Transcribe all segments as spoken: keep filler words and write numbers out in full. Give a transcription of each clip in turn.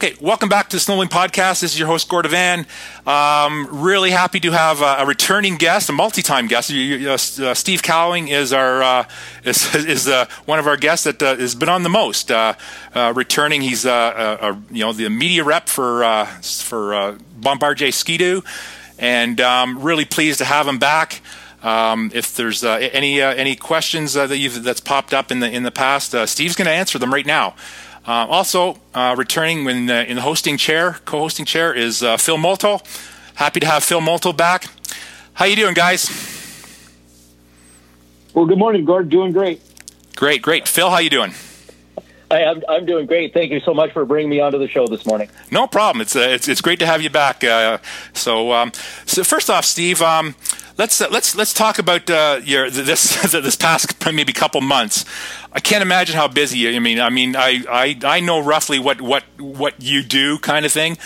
Okay, welcome back to the Snowmobiling Podcast. This is your host, Gord Ivan. Um, really happy to have a, a returning guest, a multi-time guest. You, you, uh, Steve Cowling is our uh, is is uh, one of our guests that uh, has been on the most. Uh, uh, returning, he's uh, uh, you know the media rep for uh, for uh, Bombardier Skidoo, and um, really pleased to have him back. Um, if there's uh, any uh, any questions uh, that you've that's popped up in the in the past, uh, Steve's going to answer them right now. Uh, also, uh, returning in the, in the hosting chair, co-hosting chair, is uh, Phil Molto. Happy to have Phil Molto back. How you doing, guys? Well, good morning, Gord. Doing great. Great, great. Phil, how you doing? Hi, I'm I'm doing great. Thank you so much for bringing me onto the show this morning. No problem. It's uh, it's it's great to have you back. Uh, so, um, so first off, Steve. Um, Let's uh, let's let's talk about uh, your this this past maybe couple months. I can't imagine how busy you. I mean, I mean, I, I, I know roughly what, what what you do kind of thing,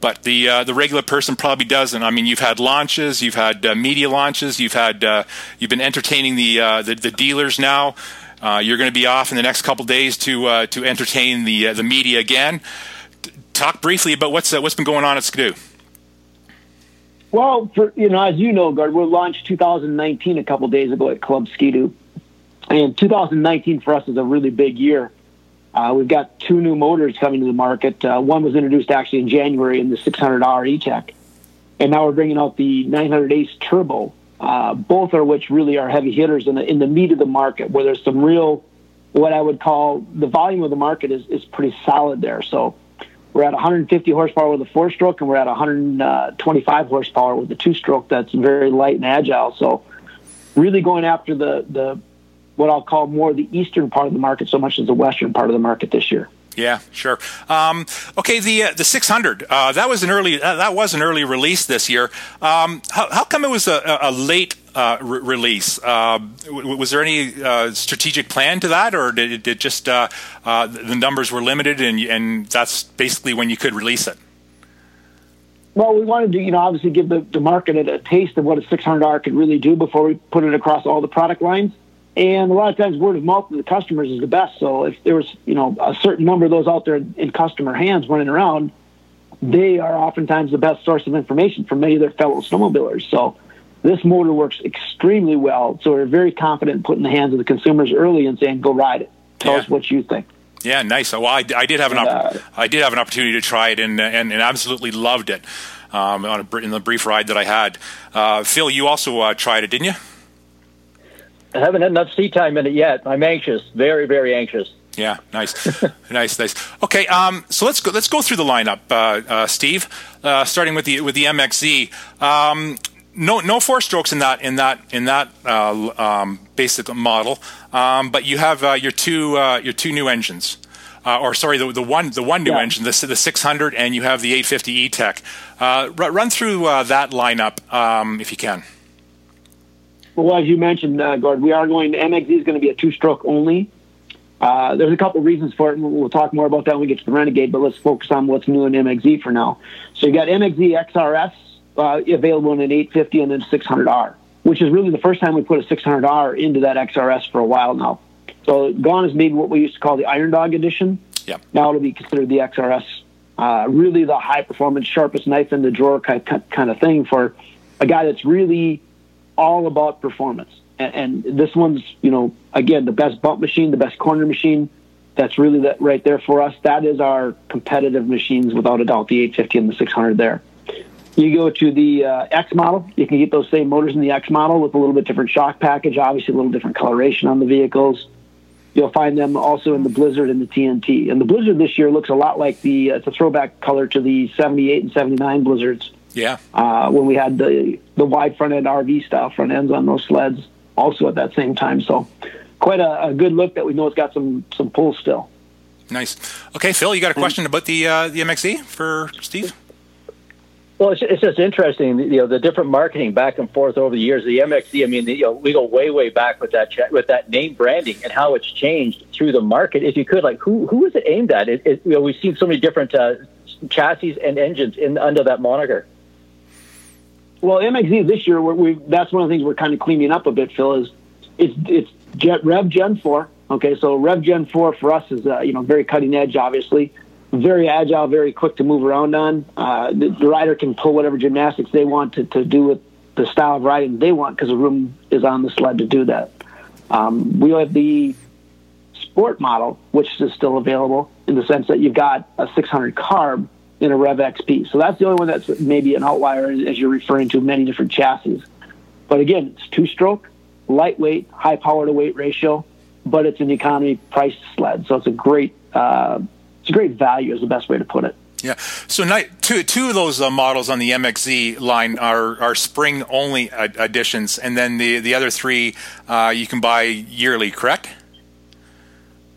but the uh, the regular person probably doesn't. I mean, you've had launches, you've had uh, media launches, you've had uh, you've been entertaining the uh, the, the dealers now. Uh, you're going to be off in the next couple days to uh, to entertain the uh, the media again. Talk briefly about what's uh, what's been going on at Skidoo. Well, for, you know, as you know, Gord, we launched two thousand nineteen a couple of days ago at Club Ski-Doo, and two thousand nineteen for us is a really big year. Uh, we've got two new motors coming to the market. Uh, one was introduced actually in January in the six hundred R E-Tech, and now we're bringing out the nine hundred Ace Turbo. Uh, both are which really are heavy hitters in the in the meat of the market, where there's some real, what I would call the volume of the market is is pretty solid there. So. We're at one hundred fifty horsepower with a four-stroke, and we're at one hundred twenty-five horsepower with a two-stroke that's very light and agile. So really going after the, the what I'll call more the eastern part of the market so much as the western part of the market this year. Yeah, sure. Um, okay, the uh, the six hundred, uh, that was an early uh, that was an early release this year. Um, how, how come it was a, a late uh, re- release? Uh, w- was there any uh, strategic plan to that, or did it, did it just uh, uh, the numbers were limited, and and that's basically when you could release it? Well, we wanted to, you know, obviously give the, the market a, a taste of what a six hundred R could really do before we put it across all the product lines. And a lot of times word of mouth to the customers is the best. So if there was, you know, a certain number of those out there in customer hands running around, they are oftentimes the best source of information for many of their fellow snowmobilers. So this motor works extremely well. So we're very confident in putting the hands of the consumers early and saying, go ride it. Tell yeah. us what you think. Yeah, nice. Well, I, I did have an and, opp- uh, I did have an opportunity to try it and and, and absolutely loved it um, on a, in the brief ride that I had. Uh, Phil, you also uh, tried it, didn't you? I haven't had enough sea time in it yet. I'm anxious, very, very anxious. Yeah, nice, nice, nice. Okay, um, so let's go. Let's go through the lineup, uh, uh, Steve. Uh, starting with the with the M X Z. Um, no, no four strokes in that in that in that uh, um, basic model. Um, but you have uh, your two uh, your two new engines, uh, or sorry, the the one the one new yeah. engine, the the six hundred, and you have the eight fifty E-Tech. Uh, r- run through uh, that lineup um, if you can. Well, as you mentioned, uh, Gord, we are going to M X Z is going to be a two-stroke only. Uh, there's a couple reasons for it, and we'll talk more about that when we get to the Renegade, but let's focus on what's new in M X Z for now. So you got M X Z X R S uh, available in an eight fifty and then six hundred R, which is really the first time we put a six hundred R into that X R S for a while now. So Gone has made what we used to call the Iron Dog Edition. Yeah. Now it'll be considered the X R S, uh, really the high-performance, sharpest knife in the drawer kind of thing for a guy that's really all about performance. And, and this one's, you know, again, the best bump machine, the best corner machine. That's really that right there for us. That is our competitive machines without a doubt, the eight fifty and the six hundred there. You go to the uh, X model, you can get those same motors in the X model with a little bit different shock package, obviously a little different coloration on the vehicles. You'll find them also in the Blizzard and the T N T. And the Blizzard this year looks a lot like the, it's a throwback color to the seventy-eight and seventy-nine Blizzards. Yeah. Uh, when we had the the wide front end R V style front ends on those sleds, also at that same time. So, quite a, a good look that we know it's got some some pull still. Nice. Okay, Phil, you got a question and, about the uh, the M X Z for Steve? Well, it's, it's just interesting, you know, the different marketing back and forth over the years. The M X Z, I mean, the, you know, we go way way back with that with that name branding and how it's changed through the market. If you could, like, who who is it aimed at? It, it, you know, we've seen so many different uh, chassis and engines in under that moniker. Well, M X Z this year, we that's one of the things we're kind of cleaning up a bit, Phil, is it's it's Jet Rev Gen four. Okay, so Rev Gen four for us is, uh, you know, very cutting edge, obviously. very agile, very quick to move around on. Uh, the, the rider can pull whatever gymnastics they want to, to do with the style of riding they want because the room is on the sled to do that. Um, we have the sport model, which is still available in the sense that you've got a six hundred carb in a Rev X P. So that's the only one that's maybe an outlier, as you're referring to many different chassis. But again, it's two-stroke, lightweight, high power-to-weight ratio, but it's an economy-priced sled. So it's a great uh, it's a great value is the best way to put it. Yeah. So two two of those uh, models on the M X Z line are, are spring-only ad- additions, and then the, the other three uh, you can buy yearly, correct?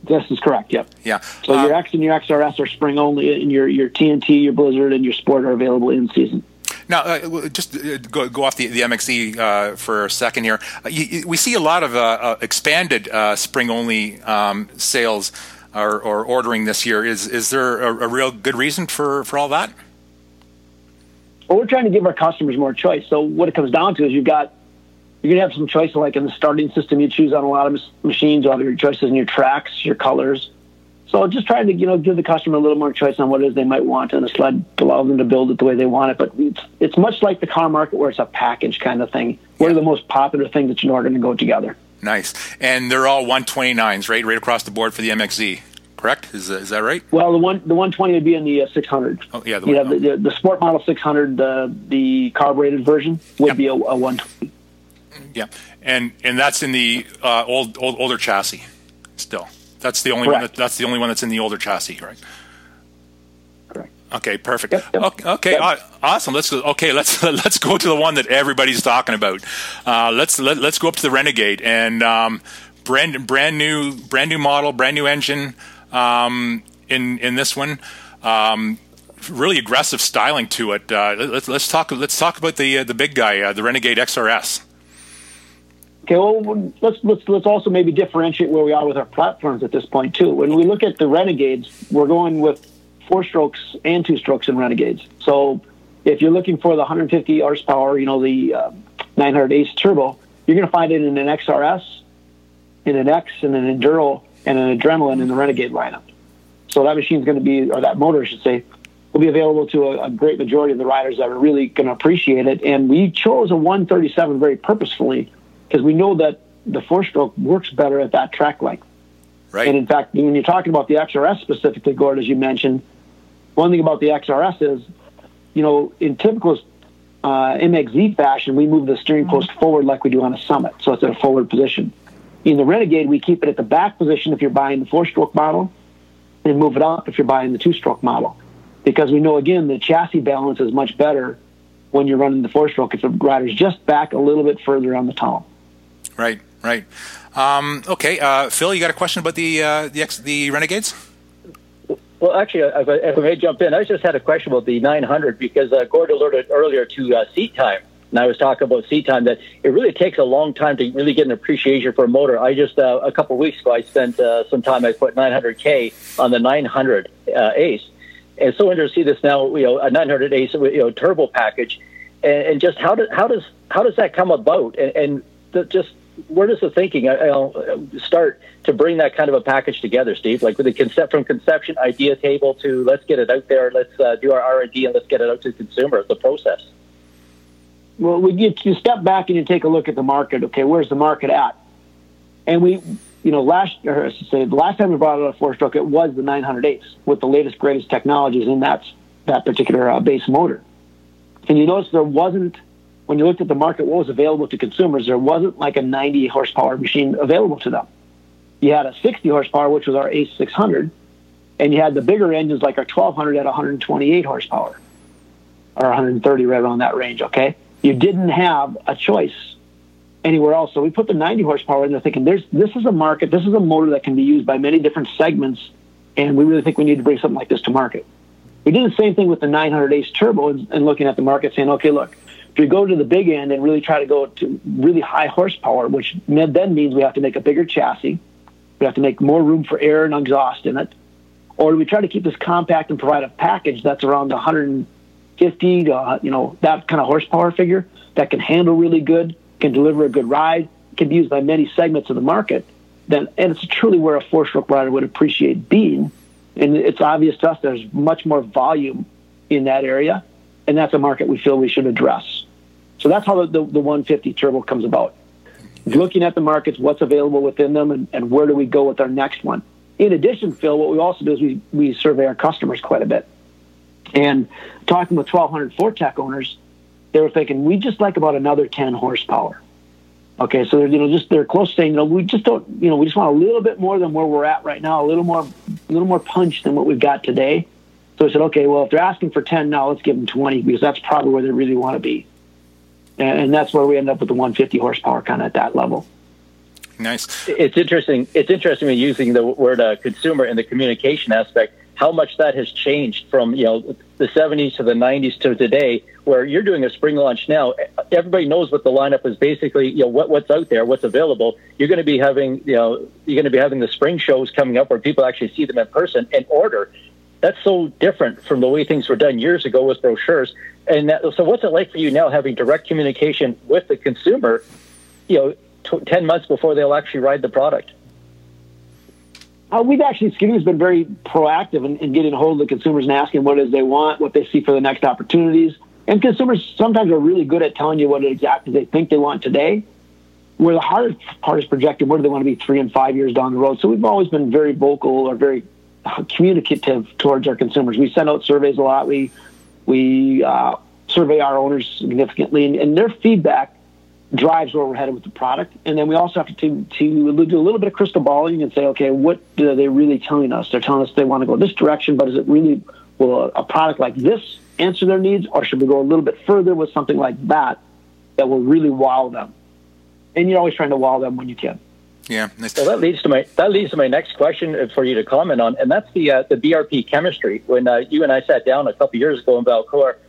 This is correct, yep. Yeah. So uh, your X and your X R S are spring-only, and your, your T N T, your Blizzard, and your Sport are available in-season. Now, uh, just go, go off the, the M X Z uh, for a second here. Uh, you, we see a lot of uh, uh, expanded uh, spring-only um, sales or, or ordering this year. Is is there a, a real good reason for, for all that? Well, we're trying to give our customers more choice. So what it comes down to is you've got, you're going to have some choice, like in the starting system you choose on a lot of machines, all your choices in your tracks, your colors. So just trying to, you know, give the customer a little more choice on what it is they might want on a sled, allow them to build it the way they want it. But it's, it's much like the car market where it's a package kind of thing. What yeah. are the most popular things that you know are going to go together? Nice. And they're all one twenty-nines, right? Right across the board for the M X Z, correct? Is, is that right? Well, the one the one twenty would be in the uh, six hundred. Oh, yeah. The, you one, have oh. the, the Sport Model six hundred, uh, the carbureted version, would yep. be a, a one twenty. Yeah, and and that's in the uh, old, old older chassis still. That's the only Correct. one. That, that's the only one that's in the older chassis, right? Correct. Okay, perfect. Yep, yep. Okay, okay yep. awesome. Let's okay. Let's let's go to the one that everybody's talking about. Uh, let's let, let's go up to the Renegade and um, brand brand new brand new model, brand new engine. Um, in in this one, um, really aggressive styling to it. Uh, let's let's talk let's talk about the uh, the big guy, uh, the Renegade X R S. Okay, well, let's, let's let's also maybe differentiate where we are with our platforms at this point, too. When we look at the Renegades, we're going with four-strokes and two-strokes in Renegades. So if you're looking for the one hundred fifty horsepower, you know, the uh, nine hundred Ace Turbo, you're going to find it in an X R S, in an X, and an Enduro, and an Adrenaline in the Renegade lineup. So that machine's going to be, or that motor, I should say, will be available to a, a great majority of the riders that are really going to appreciate it. And we chose a one thirty-seven very purposefully, because we know that the four-stroke works better at that track length. Right. And, in fact, when you're talking about the X R S specifically, Gord, as you mentioned, one thing about the X R S is, you know, in typical uh, M X Z fashion, we move the steering post forward like we do on a Summit, so it's in a forward position. In the Renegade, we keep it at the back position if you're buying the four-stroke model and move it up if you're buying the two-stroke model, because we know, again, the chassis balance is much better when you're running the four-stroke if the rider's just back a little bit further on the tunnel. Right, right. Um, okay, uh, Phil, you got a question about the uh, the, X, the Renegades? Well, actually, if I, if I may jump in, I just had a question about the nine hundred because uh, Gord alerted earlier to uh, seat time, and I was talking about seat time, that it really takes a long time to really get an appreciation for a motor. I just, uh, a couple of weeks ago, I spent uh, some time, I put nine hundred K on the nine hundred uh, Ace, and it's so interesting to see this now, you know, a nine hundred Ace, you know, turbo package, and, and just how, do, how, does, how does that come about, and, and the, just... Where does the thinking start to bring that kind of a package together, Steve? Like with the concept from conception, idea table to let's get it out there, let's uh, do our R and D and let's get it out to the consumer, the process. Well, we get, you step back and you take a look at the market. Okay, where's the market at? And we, you know, last or I should say, the last time we brought out a four-stroke, it was the nine hundred Ace with the latest, greatest technologies in that, that particular uh, base motor. And you notice there wasn't, when you looked at the market, what was available to consumers, there wasn't like a ninety horsepower machine available to them. You had a sixty horsepower, which was our Ace six hundred, and you had the bigger engines like our twelve hundred at one hundred twenty-eight horsepower, or one hundred thirty, right around that range, okay? You didn't have a choice anywhere else. So we put the ninety horsepower in there thinking, there's this is a market, this is a motor that can be used by many different segments, and we really think we need to bring something like this to market. We did the same thing with the nine hundred Ace Turbo and, and looking at the market saying, okay, look, if we go to the big end and really try to go to really high horsepower, which then means we have to make a bigger chassis, we have to make more room for air and exhaust in it, or do we try to keep this compact and provide a package that's around one hundred fifty to, uh, you know, that kind of horsepower figure that can handle really good, can deliver a good ride, can be used by many segments of the market, then and it's truly where a four-stroke rider would appreciate being And it's obvious to us there's much more volume in that area, and that's a market we feel we should address. So that's how the, the, the one fifty turbo comes about. Looking at the markets, what's available within them, and, and where do we go with our next one. In addition, Phil, what we also do is we, we survey our customers quite a bit. And talking with twelve hundred four-tech owners, they were thinking, we just like about another ten horsepower. Okay, so they're, you know, just they're close to saying, you know, we just don't, you know, we just want a little bit more than where we're at right now, a little more, a little more punch than what we've got today. So I said, okay, well, if they're asking for ten now, let's give them twenty, because that's probably where they really want to be. And, and that's where we end up with the one fifty horsepower, kind of at that level. Nice. It's interesting. It's interesting using the word uh, consumer in the communication aspect. How much that has changed from, you know, the seventies to the nineties to today, where you're doing a spring launch now. Everybody knows what the lineup is basically, you know, what, what's out there, what's available. You're going to be having, you know, you're going to be having the spring shows coming up where people actually see them in person and order. That's so different from the way things were done years ago with brochures. And that, so what's it like for you now having direct communication with the consumer, you know, t- ten months before they'll actually ride the product? Uh, we've actually, Skidoo's been very proactive in, in getting a hold of the consumers and asking what it is they want, what they see for the next opportunities. And consumers sometimes are really good at telling you what exactly they think they want today. Where the hardest part is projecting where do they want to be three and five years down the road. So we've always been very vocal or very communicative towards our consumers. We send out surveys a lot. We we uh, survey our owners significantly, and, and their feedback drives where we're headed with the product. And then we also have to, to do a little bit of crystal balling and say, okay, what are they really telling us? They're telling us they want to go this direction, but is it really, will a, a product like this answer their needs, or should we go a little bit further with something like that that will really wow them? And you're always trying to wow them when you can. Yeah. Nice. So that leads to my that leads to my next question for you to comment on, and that's the uh, the B R P chemistry. When uh, you and I sat down a couple years ago in Valcourt,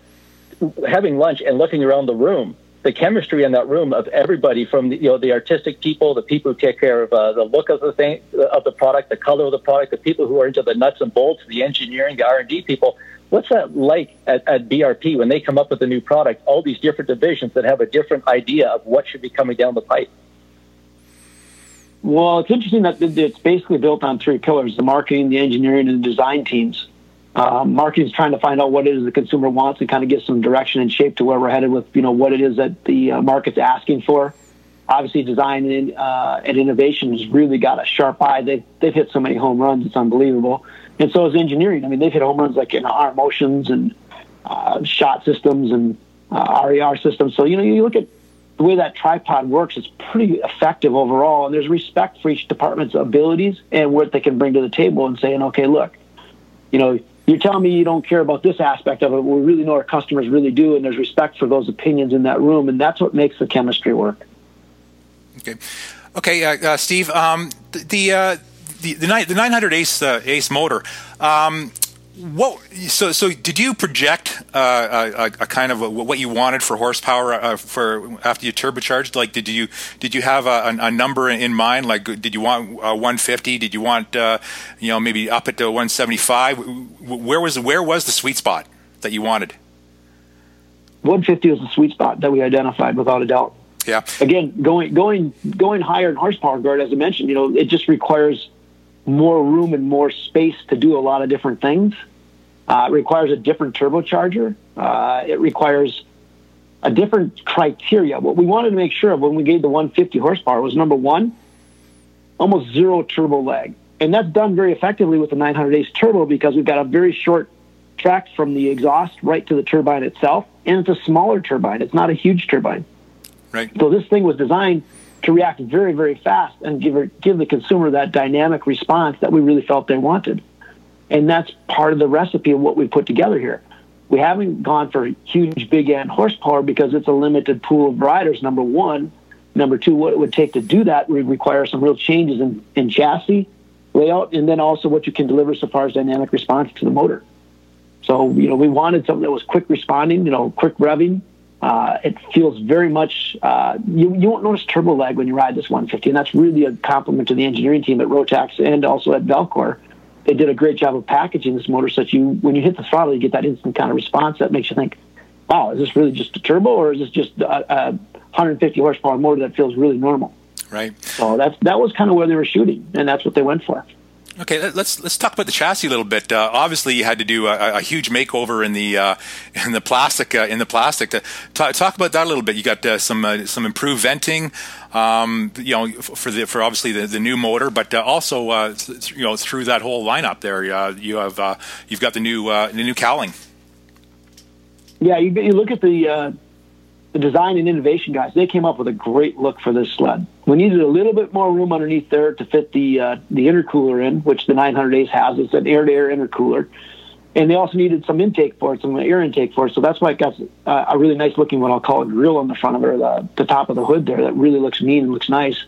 having lunch and looking around the room, the chemistry in that room of everybody from the, you know, the artistic people, the people who take care of uh, the look of the thing, of the product, the color of the product, the people who are into the nuts and bolts, the engineering, the R and D people. What's that like at, at B R P when they come up with a new product, all these different divisions that have a different idea of what should be coming down the pipe? Well, it's interesting that it's basically built on three pillars: the marketing, the engineering, and the design teams. Uh, marketing is trying to find out what it is the consumer wants and kind of get some direction and shape to where we're headed with, you know, what it is that the uh, market's asking for. Obviously, design and, uh, and innovation has really got a sharp eye. They've, they've hit so many home runs, it's unbelievable. And so is engineering. I mean, they've hit home runs like in our motions and uh, SHOT systems and uh, R E R systems. So, you know, you look at the way that tripod works, it's pretty effective overall. And there's respect for each department's abilities and what they can bring to the table and saying, okay, look, you know, you're telling me you don't care about this aspect of it. We really know our customers really do, and there's respect for those opinions in that room, and that's what makes the chemistry work. Okay, okay, uh, uh, Steve. Um, the, uh, the the the nine hundred Ace uh, Ace motor. Um, what? So so did you project uh, a, a kind of a, what you wanted for horsepower uh, for after you turbocharged? Like, did you did you have a, a number in mind? Like, did you want uh, one fifty? Did you want uh, you know maybe up it to one seventy-five? Where was where was the sweet spot that you wanted? one fifty was the sweet spot that we identified without a doubt. Yeah. Again, going going going higher in horsepower, Gord, as I mentioned, you know, it just requires more room and more space to do a lot of different things. Uh, it requires a different turbocharger. Uh, it requires a different criteria. What we wanted to make sure of when we gave the one fifty horsepower was, number one, almost zero turbo lag. And that's done very effectively with the nine hundred Ace Turbo because we've got a very short track from the exhaust right to the turbine itself, and it's a smaller turbine. It's not a huge turbine. Right. So this thing was designed to react very, very fast and give give the consumer that dynamic response that we really felt they wanted. And that's part of the recipe of what we put together here. We haven't gone for huge, big end horsepower because it's a limited pool of riders, number one. Number two, what it would take to do that would require some real changes in, in chassis layout, and then also what you can deliver so far as dynamic response to the motor. So, you know, we wanted something that was quick responding, you know, quick revving. Uh, it feels very much, uh, you, you won't notice turbo lag when you ride this one fifty, and that's really a compliment to the engineering team at Rotax and also at Valcourt. They did a great job of packaging this motor so that you, when you hit the throttle, you get that instant kind of response that makes you think, wow, is this really just a turbo, or is this just a, a one fifty horsepower motor that feels really normal? Right. So that's, that was kind of where they were shooting, and that's what they went for. Okay, let's let's talk about the chassis a little bit. Uh, obviously, you had to do a, a huge makeover in the uh, in the plastic uh, in the plastic. To t- talk about that a little bit. You got uh, some uh, some improved venting, um, you know, for the for obviously the, the new motor, but uh, also uh, th- you know through that whole lineup there, uh, you have uh, you've got the new uh, the new cowling. Yeah, you, you look at the uh, the design and innovation guys. They came up with a great look for this sled. We needed a little bit more room underneath there to fit the uh, the intercooler in, which the nine hundred Ace has. It's an air-to-air intercooler. And they also needed some intake for it, some air intake for it. So that's why it got uh, a really nice-looking, what I'll call a grill on the front of it, or the, the top of the hood there. That really looks neat and looks nice.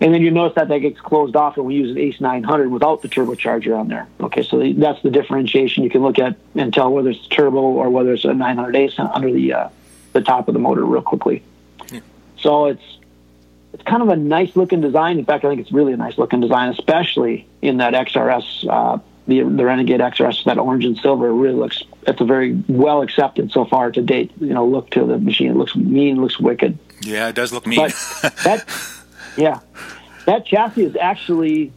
And then you notice that that gets closed off when we use an Ace nine hundred without the turbocharger on there. Okay, so that's the differentiation. You can look at and tell whether it's turbo or whether it's a nine hundred Ace under the, uh, the top of the motor real quickly. Yeah. So it's... It's kind of a nice-looking design. In fact, I think it's really a nice-looking design, especially in that X R S, uh, the, the Renegade X R S, that orange and silver really looks, it's a very well-accepted so far to date, you know, look to the machine. It looks mean, looks wicked. Yeah, it does look mean. But that, yeah. That chassis is actually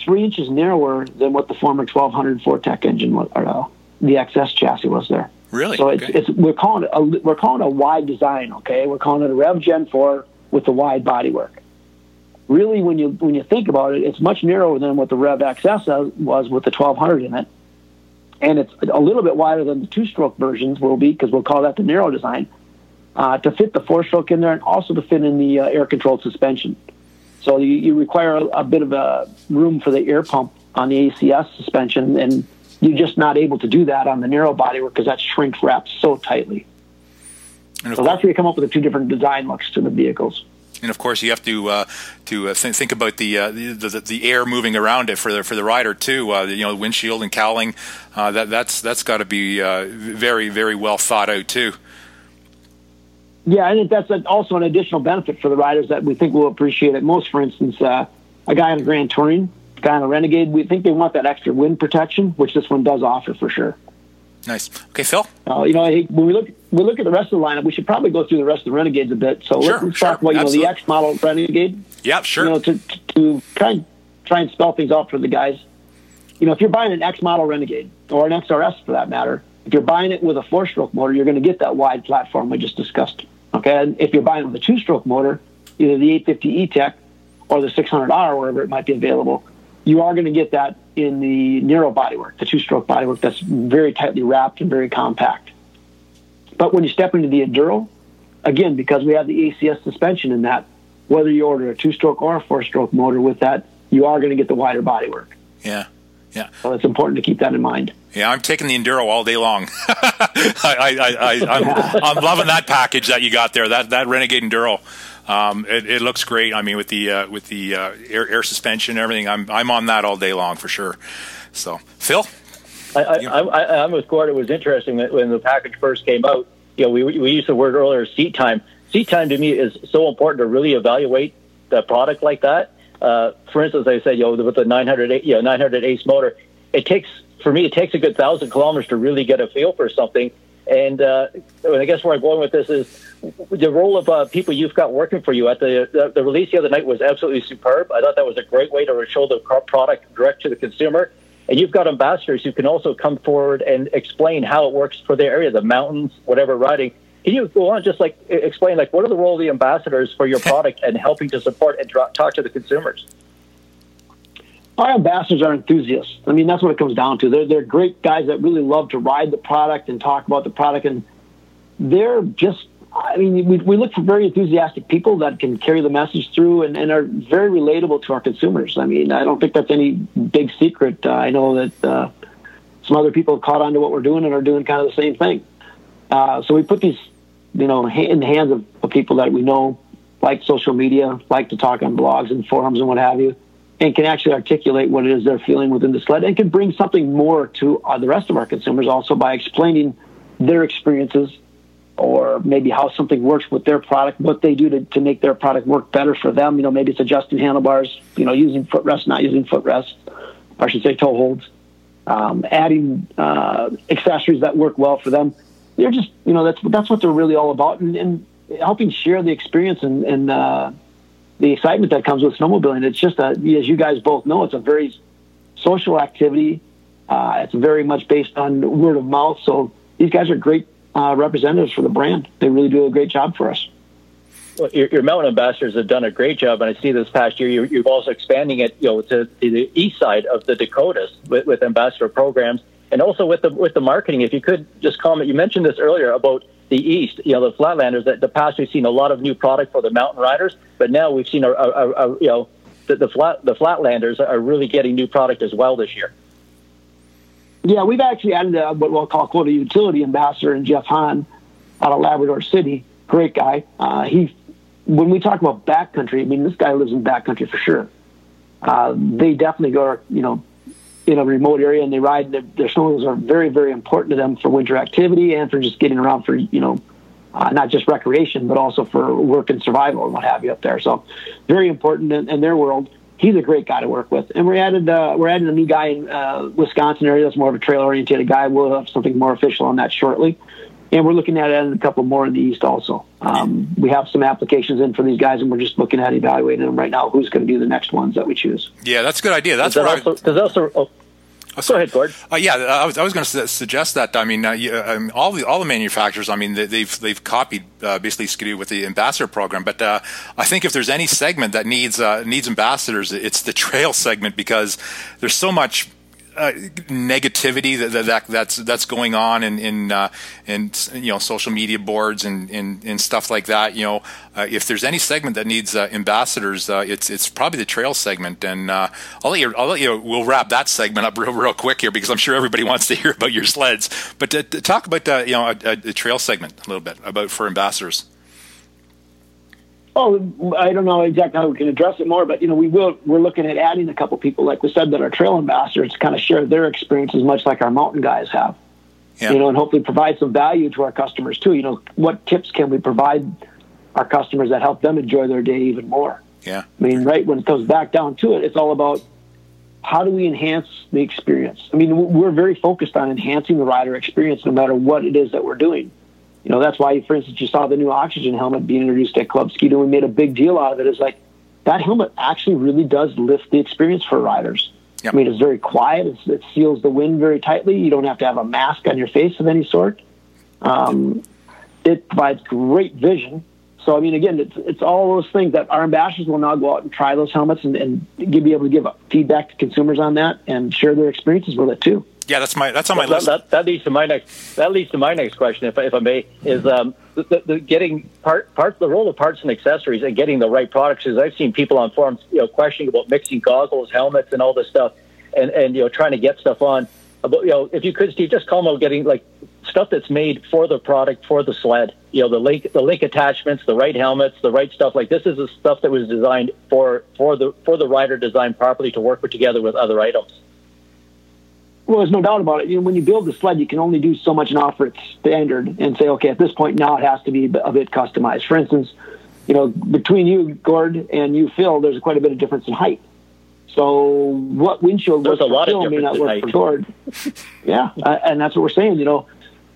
three inches narrower than what the former twelve hundred four-tech engine was, or uh, the X S chassis was there. Really? So it's, okay. it's we're calling it a, we're calling it a wide design, okay? We're calling it a Rev Gen four. With the wide bodywork, really, when you when you think about it, it's much narrower than what the Rev X S was with the twelve hundred in it, and it's a little bit wider than the two-stroke versions will be because we'll call that the narrow design uh, to fit the four-stroke in there and also to fit in the uh, air-controlled suspension. So you, you require a, a bit of a room for the air pump on the A C S suspension, and you're just not able to do that on the narrow bodywork because that's shrink wrapped so tightly. And so that's where you come up with the two different design looks to the vehicles. And of course, you have to uh, to uh, th- think about the, uh, the, the the air moving around it for the for the rider too. Uh, you know, windshield and cowling. Uh, that that's that's got to be uh, very very well thought out too. Yeah, I think that's also an additional benefit for the riders that we think will appreciate it most. For instance, uh, a guy on a Grand Touring, a guy on a Renegade, we think they want that extra wind protection, which this one does offer for sure. Nice. Okay, Phil? Uh, you know, I think when we look we look at the rest of the lineup, we should probably go through the rest of the Renegades a bit. So sure, let's, let's sure, talk about, you absolutely. know, the X model Renegade. Yeah, sure. You know, to, to, to try, and, try and spell things out for the guys. You know, if you're buying an X model Renegade, or an X R S for that matter, if you're buying it with a four-stroke motor, you're going to get that wide platform we just discussed. Okay? And if you're buying it with a two-stroke motor, either the eight fifty E-Tech or the six hundred R, wherever it might be available, you are going to get that in the narrow bodywork, the two-stroke bodywork that's very tightly wrapped and very compact. But when you step into the Enduro, again, because we have the A C S suspension in that, whether you order a two-stroke or a four-stroke motor with that, you are going to get the wider bodywork. Yeah, yeah. So it's important to keep that in mind. Yeah, I'm taking the Enduro all day long. I, I, I, I'm, I'm loving that package that you got there, that that Renegade Enduro. Um, it, it looks great. I mean, with the uh, with the uh, air, air suspension and everything, I'm I'm on that all day long for sure. So, Phil, I, I, you know. I, I, I'm with Gord. It was interesting that when the package first came out, you know, we we used the word earlier, seat time. Seat time to me is so important to really evaluate the product like that. Uh, for instance, I said, you know, with the nine hundred, you know, nine hundred Ace motor, it takes for me, it takes a good thousand kilometers to really get a feel for something. And uh, I guess where I'm going with this is the role of uh, people you've got working for you. At the, the the release the other night was absolutely superb. I thought that was a great way to show the product direct to the consumer. And you've got ambassadors who can also come forward and explain how it works for their area, the mountains, whatever riding. Can you go on just like explain like what are the role of the ambassadors for your product and helping to support and talk to the consumers? Our ambassadors are enthusiasts. I mean, that's what it comes down to. They're they're great guys that really love to ride the product and talk about the product, and they're just. I mean, we we look for very enthusiastic people that can carry the message through and, and are very relatable to our consumers. I mean, I don't think that's any big secret. Uh, I know that uh, some other people have caught on to what we're doing and are doing kind of the same thing. Uh, so we put these, you know, in the hands of, of people that we know like social media, like to talk on blogs and forums and what have you, and can actually articulate what it is they're feeling within the sled and can bring something more to uh, the rest of our consumers also by explaining their experiences or maybe how something works with their product, what they do to, to make their product work better for them. You know, maybe it's adjusting handlebars, you know, using footrests, not using footrests, or I should say toe holds, um, adding uh, accessories that work well for them. They're just, you know, that's that's what they're really all about, and, and helping share the experience and, and uh the excitement that comes with snowmobiling. It's just, a, as you guys both know, it's a very social activity. Uh, it's very much based on word of mouth. So these guys are great uh, representatives for the brand. They really do a great job for us. Well, your, your mountain ambassadors have done a great job, and I see this past year you, you've also expanding it, you know, to, to the east side of the Dakotas with, with ambassador programs, and also with the with the marketing. If you could just comment, you mentioned this earlier about the east, you know, the flatlanders. That in the past we've seen a lot of new product for the mountain riders, but now we've seen a, a, a, a you know the, the flat the flatlanders are really getting new product as well this year. Yeah, we've actually added a, what we'll call quote a utility ambassador in Jeff Hahn out of Labrador City. Great guy. Uh, he. When we talk about backcountry, I mean, this guy lives in backcountry for sure. Uh, they definitely go, you know, in a remote area and they ride. Their, their snowmobiles are very, very important to them for winter activity and for just getting around for, you know, uh, not just recreation, but also for work and survival and what have you up there. So very important in, in their world. He's a great guy to work with. And we're added, uh, we're adding a new guy in uh, Wisconsin area that's more of a trail-oriented guy. We'll have something more official on that shortly. And we're looking at adding a couple more in the East also. Um, we have some applications in for these guys, and we're just looking at evaluating them right now, who's going to be the next ones that we choose. Yeah, that's a good idea. That's that right. Also, also, oh, oh, go ahead, Gord. Uh, yeah, I was, I was going to su- suggest that. I mean, uh, you, um, all the all the manufacturers, I mean, they've they've copied uh, basically Skidoo with the ambassador program. But uh, I think if there's any segment that needs uh, needs ambassadors, it's the trail segment, because there's so much Uh, negativity that, that that's that's going on in in, uh, in you know social media boards and, and, and stuff like that. You know, uh, if there's any segment that needs uh, ambassadors, uh, it's it's probably the trail segment. And uh, I'll let you I'll let you we'll wrap that segment up real real quick here, because I'm sure everybody wants to hear about your sleds. But to, to talk about uh, you know the trail segment a little bit about for ambassadors. Oh, I don't know exactly how we can address it more, but, you know, we will, we're looking at adding a couple people, like we said, that are trail ambassadors to kind of share their experiences, much like our mountain guys have, yeah. you know, and hopefully provide some value to our customers too. You know, what tips can we provide our customers that help them enjoy their day even more? Yeah. I mean, right. When it comes back down to it, it's all about how do we enhance the experience? I mean, we're very focused on enhancing the rider experience, no matter what it is that we're doing. You know, that's why, for instance, you saw the new Oxygen helmet being introduced at Club Ski-Doo, and we made a big deal out of it. It's like, that helmet actually really does lift the experience for riders. Yep. I mean, it's very quiet. It's, it seals the wind very tightly. You don't have to have a mask on your face of any sort. Um, it provides great vision. So, I mean, again, it's, it's all those things that our ambassadors will now go out and try those helmets and, and be able to give feedback to consumers on that and share their experiences with it, too. Yeah, that's my that's on my that, list. That, that leads to my next that leads to my next question, if I, if I may, is um, the, the, the getting part part the role of parts and accessories and getting the right products. Is I've seen people on forums, you know, questioning about mixing goggles, helmets, and all this stuff, and, and you know, trying to get stuff on. But, you know, if you could, Steve, just comment on getting like stuff that's made for the product, for the sled. You know, the link the link attachments, the right helmets, the right stuff. Like, this is the stuff that was designed for for the for the rider, designed properly to work with, together with other items. Well, there's no doubt about it. You know, when you build the sled, you can only do so much and offer it standard and say, okay, at this point now it has to be a bit customized. For instance, you know, between you, Gord, and you, Phil, there's quite a bit of difference in height. So what windshield there's works for Phil may not work for Gord. Yeah, uh, and that's what we're saying, you know.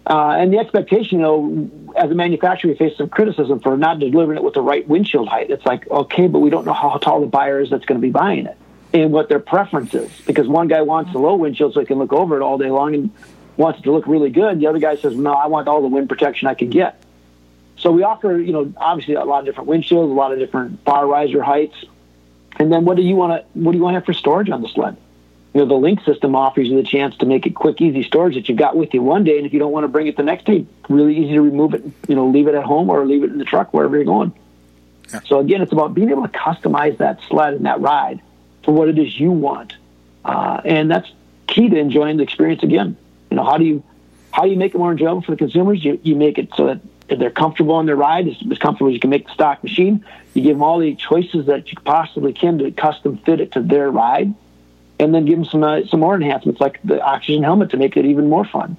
Uh, and the expectation, you know, as a manufacturer, we face some criticism for not delivering it with the right windshield height. It's like, okay, but we don't know how tall the buyer is that's going to be buying it, and what their preference is, because one guy wants a low windshield so he can look over it all day long and wants it to look really good. The other guy says, no, I want all the wind protection I can get. So we offer, you know, obviously a lot of different windshields, a lot of different bar riser heights. And then what do you want to, what do you want to have for storage on the sled? You know, the Link system offers you the chance to make it quick, easy storage that you've got with you one day. And if you don't want to bring it the next day, really easy to remove it, you know, leave it at home or leave it in the truck, wherever you're going. Yeah. So again, it's about being able to customize that sled and that ride for what it is you want, uh, and that's key to enjoying the experience. Again, you know, how do you how do you make it more enjoyable for the consumers? You you make it so that if they're comfortable on their ride, as, as comfortable as you can make the stock machine. You give them all the choices that you possibly can to custom fit it to their ride, and then give them some uh, some more enhancements like the Oxygen helmet to make it even more fun.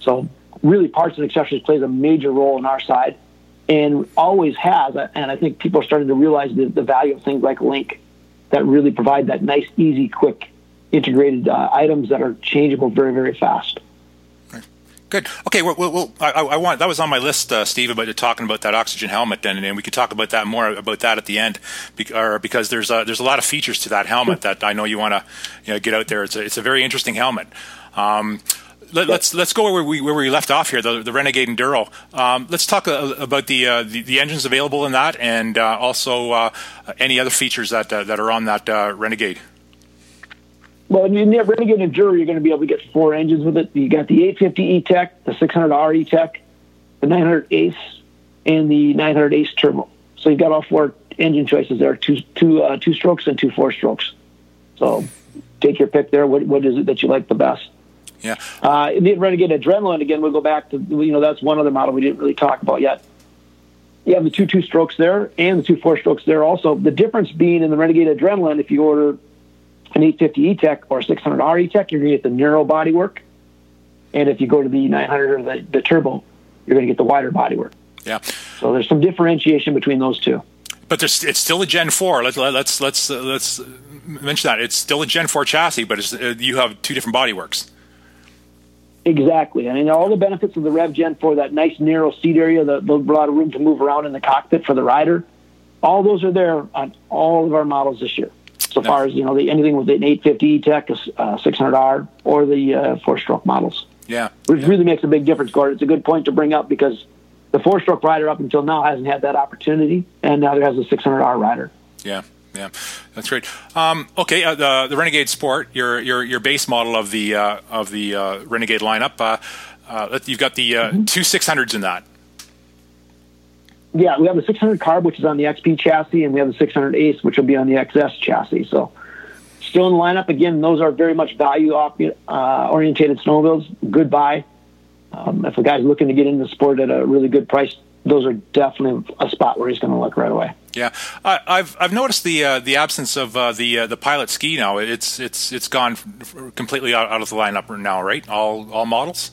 So really, parts and accessories plays a major role on our side, and always has. And I think people are starting to realize the, the value of things like Link, that really provide that nice, easy, quick, integrated uh, items that are changeable very, very fast. good. Okay, well, well I, I want that was on my list, uh, Steve, about talking about that Oxygen helmet, and, and we could talk about that more about that at the end, be, or because there's a, there's a lot of features to that helmet that I know you want to you know, get out there. It's a, it's a very interesting helmet. Um, Let, let's let's go where we where we left off here, the, the Renegade Enduro. Um, let's talk uh, about the, uh, the the engines available in that, and uh, also uh, any other features that uh, that are on that uh, Renegade. Well, in the Renegade Enduro, you're going to be able to get four engines with it. You got the eight fifty E-Tech, the six hundred R E-Tech, the nine hundred Ace, and the nine hundred Ace Turbo. So you've got all four engine choices there: two two uh, two strokes and two four strokes. So take your pick there. What what is it that you like the best? Yeah. Uh, and the Renegade Adrenaline, again, we'll go back to, you know, that's one other model we didn't really talk about yet. You have the two two strokes there and the two four strokes there also. The difference being in the Renegade Adrenaline, if you order an eight fifty E-Tech or six hundred R E-Tech, you're going to get the narrow bodywork. And if you go to the nine hundred or the, the Turbo, you're going to get the wider bodywork. Yeah. So there's some differentiation between those two. But there's, it's still a Gen four. Let's let's let's uh, let's mention that it's still a Gen four chassis, but it's, uh, you have two different bodyworks. Exactly. I mean, all the benefits of the Rev Gen four, that nice narrow seat area, the, the lot of room to move around in the cockpit for the rider, all those are there on all of our models this year. So no. far as, you know, the, anything with an eight fifty E-Tech, uh, six hundred R, or the uh, four-stroke models. Yeah. Which yeah. really makes a big difference, Gord. It's a good point to bring up because the four-stroke rider up until now hasn't had that opportunity, and now there has a six hundred R rider. Yeah. Yeah, that's great. Um, okay, uh, the, the Renegade Sport, your your your base model of the uh, of the uh, Renegade lineup. Uh, uh, you've got the uh, mm-hmm. two six hundreds in that. Yeah, we have the six hundred Carb, which is on the X P chassis, and we have the six hundred Ace, which will be on the X S chassis. So, still in the lineup. Again, those are very much value op- uh, orientated snowmobiles. Good buy. Um, if a guy's looking to get into the sport at a really good price, those are definitely a spot where he's going to look right away. Yeah, I, I've I've noticed the uh, the absence of uh, the uh, the Pilot Ski now. It's it's it's gone completely out, out of the lineup now, right? All all models.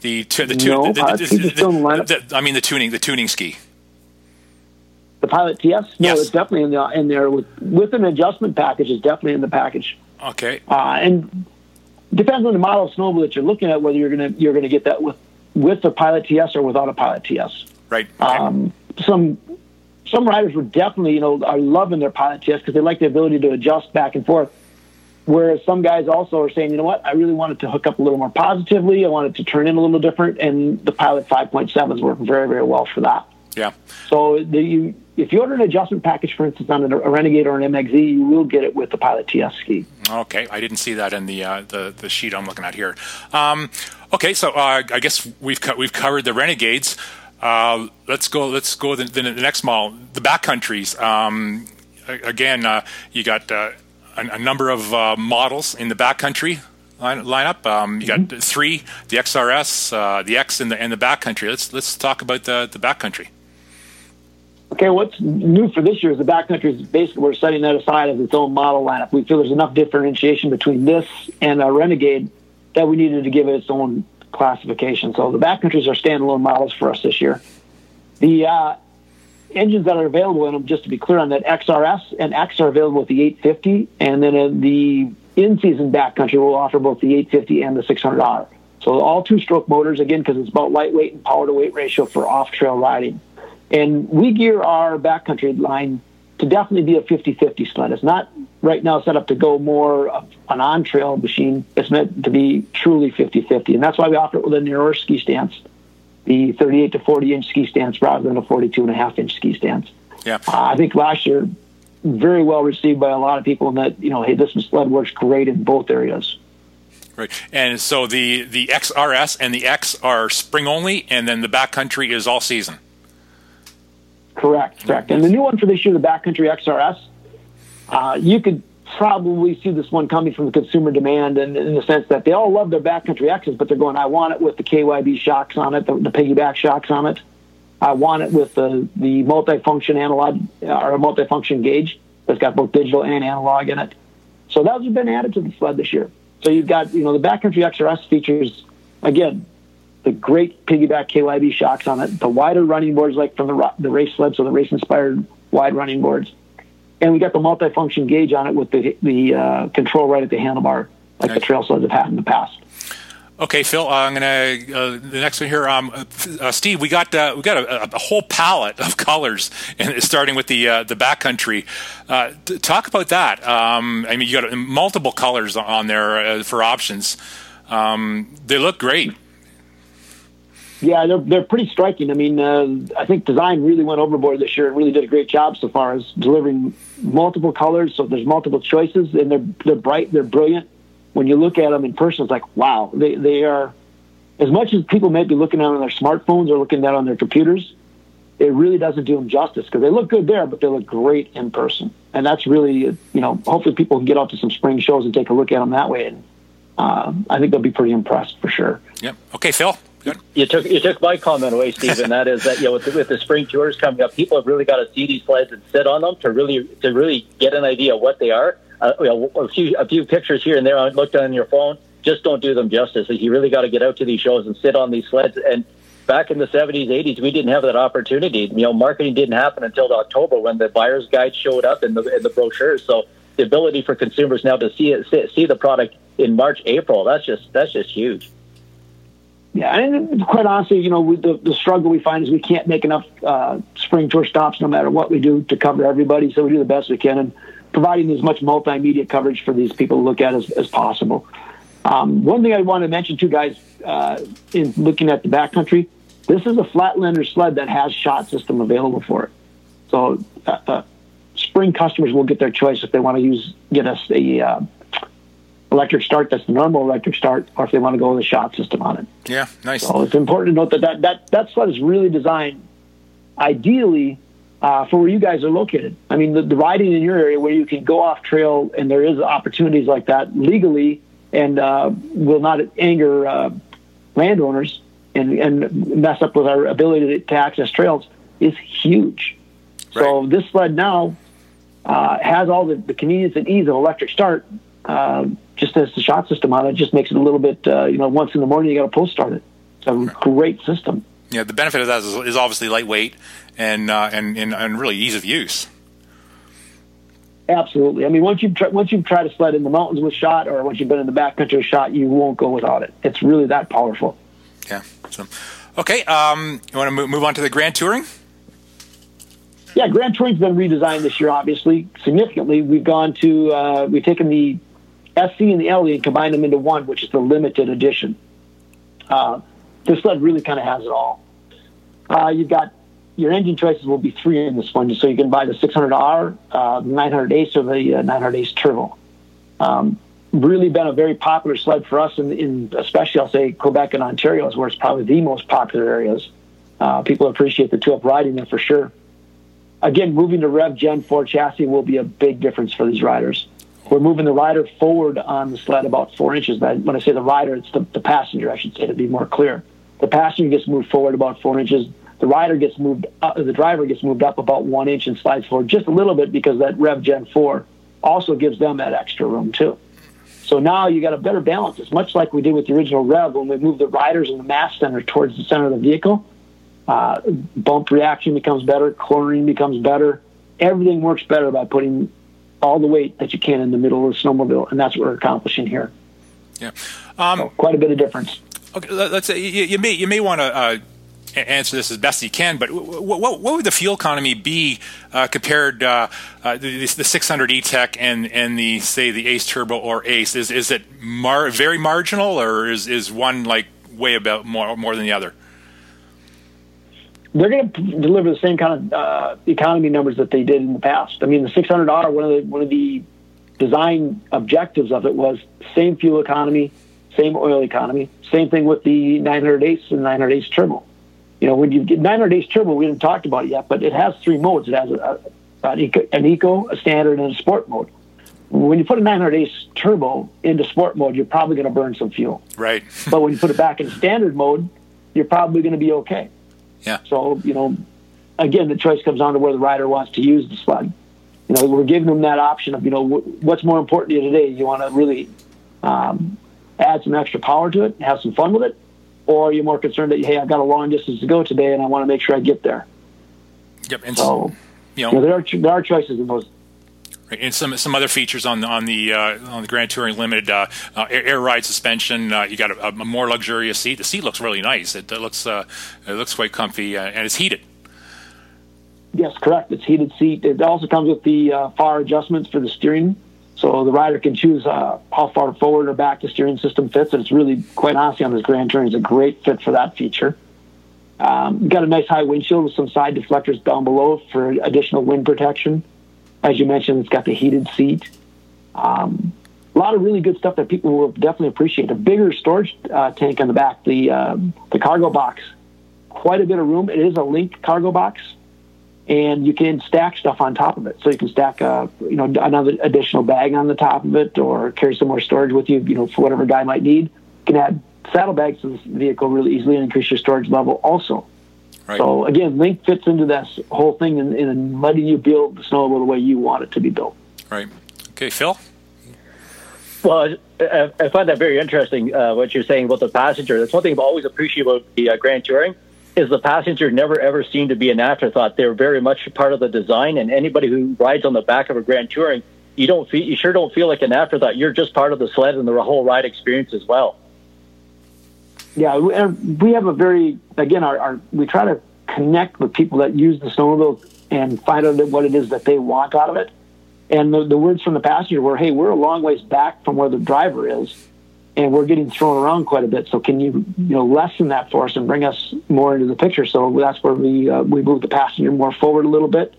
The the no, the I mean the tuning the tuning ski. The Pilot T S? No, yes. It's definitely in the in there with with an adjustment package. It's definitely in the package. Okay. Uh, and depends on the model of snowmobile that you're looking at, whether you're gonna you're gonna get that with. with a Pilot T S or without a Pilot T S. Right. Okay. Um, some some riders were definitely, you know, are loving their Pilot T S because they like the ability to adjust back and forth. Whereas some guys also are saying, you know what, I really wanted to hook up a little more positively. I wanted to turn in a little different. And the Pilot five point sevens work very, very well for that. Yeah. So the, you, if you order an adjustment package, for instance, on a Renegade or an M X Z, you will get it with the Pilot T S ski. Okay, I didn't see that in the uh, the, the sheet I'm looking at here. Um, okay, so uh, I guess we've co- we've covered the Renegades. Uh, let's go. Let's go the, the, the next model, the Backcountries. Um, again, uh, you got uh, a, a number of uh, models in the Backcountry line, lineup. Um, you mm-hmm. got three: the X R S, uh, the X, and the and the Backcountry. Let's let's talk about the the Backcountry. Okay, what's new for this year is the Backcountry is basically, we're setting that aside as its own model lineup. We feel there's enough differentiation between this and a Renegade that we needed to give it its own classification. So the Backcountries are standalone models for us this year. The uh, engines that are available in them, just to be clear on that, X R S and X are available with the eight fifty, and then in the in-season Backcountry will offer both the eight fifty and the six hundred R. So all two-stroke motors, again, because it's about lightweight and power-to-weight ratio for off-trail riding. And we gear our Backcountry line to definitely be a fifty-fifty sled. It's not right now set up to go more of an on-trail machine. It's meant to be truly fifty-fifty, and that's why we offer it with a narrower ski stance, the thirty-eight to forty inch ski stance rather than a forty-two and a half inch ski stance. Yeah, uh, I think last year very well received by a lot of people, and that, you know, hey, this sled works great in both areas. Right, and so the the X R S and the X are spring only, and then the Backcountry is all season. Correct, correct. And the new one for this year, the Backcountry X R S, uh, you could probably see this one coming from the consumer demand, and in the sense that they all love their Backcountry X's, but they're going, I want it with the K Y B shocks on it, the, the piggyback shocks on it. I want it with the, the multifunction analog, or a multifunction gauge that's got both digital and analog in it. So those have been added to the sled this year. So you've got, you know, the Backcountry X R S features, again, the great piggyback K Y B shocks on it, the wider running boards like from the the race sled, so the race-inspired wide running boards. And we got the multifunction gauge on it with the the uh, control right at the handlebar, like nice. The trail sleds have had in the past. Okay, Phil. I'm gonna uh, the next one here. Um, uh, Steve, we got uh, we got a, a whole palette of colors, and starting with the uh, the backcountry. Uh, t- talk about that. Um, I mean, you got multiple colors on there uh, for options. Um, they look great. Yeah, they're they're pretty striking. I mean, uh, I think design really went overboard this year and really did a great job so far as delivering multiple colors. So there's multiple choices, and they're they're bright, they're brilliant. When you look at them in person, it's like, wow, they, they are, as much as people may be looking at on their smartphones or looking at on their computers, it really doesn't do them justice because they look good there, but they look great in person. And that's really, you know, hopefully people can get out to some spring shows and take a look at them that way. And uh, I think they'll be pretty impressed for sure. Yep. Okay, Phil. You took you took my comment away, Steve, and that is that, you know, with the, with the spring tours coming up, people have really got to see these slides and sit on them to really to really get an idea of what they are. Uh, you know, a few a few pictures here and there I looked on your phone just don't do them justice. You really got to get out to these shows and sit on these sleds. And back in the seventies, eighties, we didn't have that opportunity. You know, marketing didn't happen until October when the buyer's guide showed up and the and the brochures. So the ability for consumers now to see it, see, see the product in March, April, that's just that's just huge. Yeah, and quite honestly, you know, we, the, the struggle we find is we can't make enough uh, spring tour stops no matter what we do to cover everybody, so we do the best we can and providing as much multimedia coverage for these people to look at as, as possible. Um, one thing I want to mention, too, guys, uh, in looking at the backcountry, this is a flatlander sled that has SHOT system available for it. So uh, uh, spring customers will get their choice if they want to use get us a uh, electric start that's the normal electric start or if they want to go with a SHOT system on it. Yeah, nice. So it's important to note that that, that, that sled is really designed ideally uh, for where you guys are located. I mean, the, the riding in your area where you can go off trail and there is opportunities like that legally and uh, will not anger uh, landowners and, and mess up with our ability to access trails is huge. Right. So this sled now uh, has all the, the convenience and ease of electric start. Uh, just as the SHOT system on it, just makes it a little bit, uh, you know, once in the morning you got to pull start it. It's a great system. Yeah, the benefit of that is, is obviously lightweight and, uh, and and and really ease of use. Absolutely. I mean, once you've, tr- once you've tried a sled in the mountains with SHOT or once you've been in the backcountry with SHOT, you won't go without it. It's really that powerful. Yeah. So, okay, um, you want to move on to the Grand Touring? Yeah, Grand Touring's been redesigned this year, obviously, significantly. We've gone to, uh, we've taken the S C and the L E and combine them into one, which is the limited edition. Uh, this sled really kind of has it all. Uh, you've got your engine choices will be three in this one, so you can buy the six hundred R, uh, the nine hundred Ace, or the uh, nine hundred Ace Turbo. Um, really been a very popular sled for us, in, in especially I'll say Quebec and Ontario is where it's probably the most popular areas. Uh, people appreciate the two-up riding there for sure. Again, moving to Rev Gen four chassis will be a big difference for these riders. We're moving the rider forward on the sled about four inches. When I say the rider, it's the, the passenger, I should say, to be more clear. The passenger gets moved forward about four inches. The rider gets moved up, the driver gets moved up about one inch and slides forward just a little bit because that Rev Gen four also gives them that extra room too. So now you got a better balance. It's much like we did with the original Rev when we moved the riders and the mass center towards the center of the vehicle. Uh, bump reaction becomes better, cornering becomes better. Everything works better by putting all the weight that you can in the middle of the snowmobile, and that's what we're accomplishing here. Yeah, um, so quite a bit of difference. Okay, let's say you, you may you may want to uh, answer this as best you can, but w- w- what would the fuel economy be uh, compared uh, uh, the, the six hundred E-Tech and and the say the Ace Turbo or Ace? Is is it mar- very marginal, or is is one like way about more more than the other? They're going to deliver the same kind of uh, economy numbers that they did in the past. I mean, the six hundred R, one of the one of the design objectives of it was same fuel economy, same oil economy. Same thing with the nine hundred Ace and nine hundred Ace Turbo. You know, when you get nine hundred Ace Turbo, we haven't talked about it yet, but it has three modes. It has a, a, an, eco, an eco, a standard, and a sport mode. When you put a nine hundred Ace Turbo into sport mode, you're probably going to burn some fuel. Right. But when you put it back in standard mode, you're probably going to be okay. Yeah. So, you know, again, the choice comes down to where the rider wants to use the sled. You know, we're giving them that option of, you know, wh- what's more important to you today? You want to really um, add some extra power to it and have some fun with it? Or you're more concerned that, hey, I've got a long distance to go today and I want to make sure I get there. Yep. And so, you know, you know there, are, there are choices in those Right. And some some other features on the on the uh, on the Grand Touring Limited uh, uh, air, air ride suspension. Uh, you got a, a more luxurious seat. The seat looks really nice. It, it looks uh, it looks quite comfy, uh, and it's heated. Yes, correct. It's heated seat. It also comes with the uh, far adjustments for the steering, so the rider can choose uh, how far forward or back the steering system fits. And it's really, quite honestly, on this Grand Touring, it's a great fit for that feature. Um, got a nice high windshield with some side deflectors down below for additional wind protection. As you mentioned, it's got the heated seat. Um, a lot of really good stuff that people will definitely appreciate. A bigger storage uh, tank on the back, the um, the cargo box. Quite a bit of room. It is a Link cargo box, and you can stack stuff on top of it. So you can stack a, you know, another additional bag on the top of it, or carry some more storage with you, you know, for whatever guy might need. You can add saddlebags to this vehicle really easily and increase your storage level also. Right. So, again, Link fits into this whole thing in, in letting you build the snowmobile the way you want it to be built. Right. Okay, Phil? Well, I, I find that very interesting, uh, what you're saying about the passenger. That's one thing I've always appreciated about the uh, Grand Touring, is the passenger never, ever seemed to be an afterthought. They're very much part of the design, and anybody who rides on the back of a Grand Touring, you don't feel, you sure don't feel like an afterthought. You're just part of the sled and the whole ride experience as well. Yeah, we have a very, again, our, our we try to connect with people that use the snowmobile and find out what it is that they want out of it. And the, the words from the passenger were, hey, we're a long ways back from where the driver is, and we're getting thrown around quite a bit, so can you, you know, lessen that for us and bring us more into the picture? So that's where we uh, we moved the passenger more forward a little bit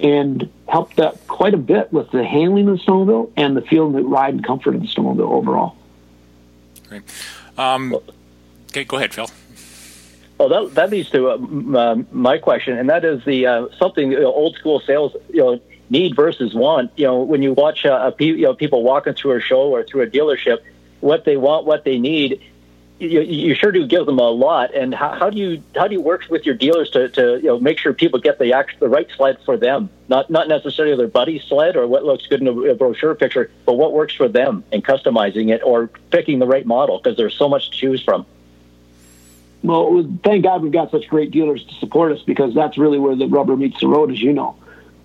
and helped that quite a bit with the handling of the snowmobile and the feel and the ride and comfort of the snowmobile overall. Great. Um, Okay, go ahead, Phil. Well, that that leads to uh, m- um, my question, and that is the uh, something, you know, old school sales, you know, need versus want. You know, when you watch uh, a pe- you know, people walking through a show or through a dealership, what they want, what they need, you, you sure do give them a lot. And how, how do you how do you work with your dealers to, to you know, make sure people get the act, the right sled for them, not not necessarily their buddy's sled or what looks good in a, a brochure picture, but what works for them and customizing it or picking the right model, because there's so much to choose from. Well, thank God we've got such great dealers to support us, because that's really where the rubber meets the road, as you know.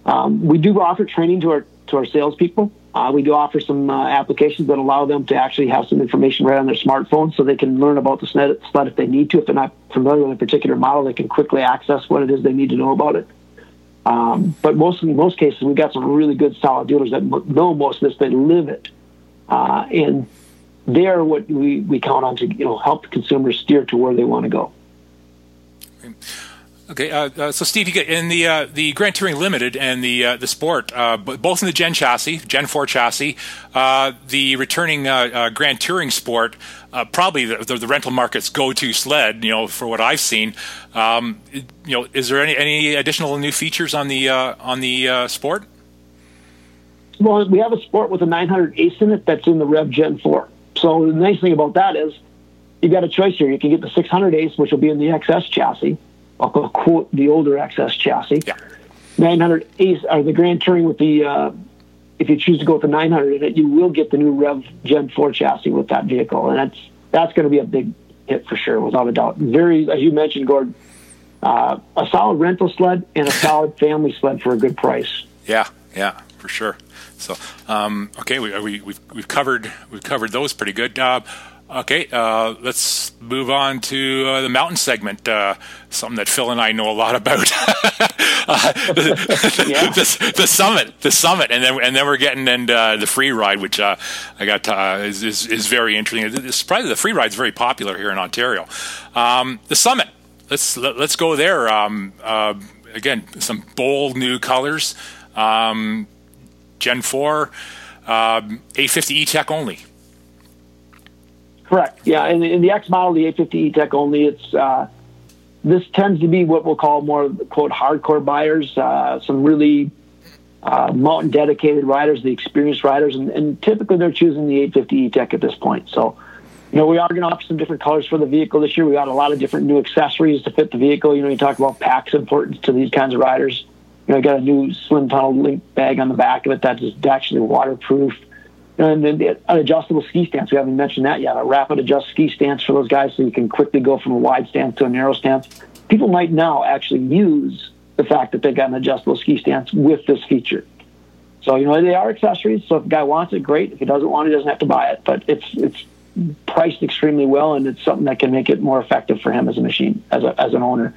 Um, we do offer training to our to our salespeople. Uh, we do offer some uh, applications that allow them to actually have some information right on their smartphone, so they can learn about the sled, sled if they need to. If they're not familiar with a particular model, they can quickly access what it is they need to know about it. Um, but most in most cases, we've got some really good, solid dealers that know most of this. They live it. Uh, and they're what we, we count on to, you know, help consumers steer to where they want to go. Okay, uh, uh, so Steve, you get in the uh, the Grand Touring Limited and the uh, the Sport, uh, both in the Gen chassis, Gen four chassis, uh, the returning uh, uh, Grand Touring Sport, uh, probably the, the, the rental market's go-to sled, you know, for what I've seen. Um, you know, is there any, any additional new features on the uh, on the uh, Sport? Well, we have a Sport with a nine hundred Ace in it that's in the Rev Gen four. So the nice thing about that is you've got a choice here. You can get the six hundred Ace, which will be in the X S chassis. I'll quote the older X S chassis. Yeah. nine hundred Ace, or the Grand Touring with the, uh, if you choose to go with the nine hundred in it, you will get the new Rev Gen four chassis with that vehicle. And that's that's going to be a big hit for sure, without a doubt. Very, as you mentioned, Gord, uh, a solid rental sled and a solid family sled for a good price. Yeah, yeah, for sure. So, um, okay, we, we, we've we've covered we've covered those pretty good. Uh, okay, uh, let's move on to uh, the mountain segment. Uh, something that Phil and I know a lot about. uh, the, yeah. the, the summit, the summit, and then and then we're getting and uh, the free ride, which uh, I got to, uh, is, is is very interesting. It's probably the free ride's very popular here in Ontario. Um, the summit. Let's let, let's go there. Um, uh, again, some bold new colors. Um, Gen four, um, eight fifty E-Tech only. Correct. Yeah, in, in the X model, the eight fifty E-Tech only, it's uh, this tends to be what we'll call more, quote, hardcore buyers, uh, some really uh, mountain-dedicated riders, the experienced riders, and, and typically they're choosing the eight fifty E-Tech at this point. So, you know, we are going to offer some different colors for the vehicle this year. We got a lot of different new accessories to fit the vehicle. You know, you talk about pack's importance to these kinds of riders. You know, I got a new slim tunnel Link bag on the back of it that is actually waterproof. And then an adjustable ski stance. We haven't mentioned that yet. A rapid adjust ski stance for those guys, so you can quickly go from a wide stance to a narrow stance. People might now actually use the fact that they got an adjustable ski stance with this feature. So, you know, they are accessories. So if a guy wants it, great. If he doesn't want it, he doesn't have to buy it. But it's it's priced extremely well, and it's something that can make it more effective for him as a machine, as a, as an owner.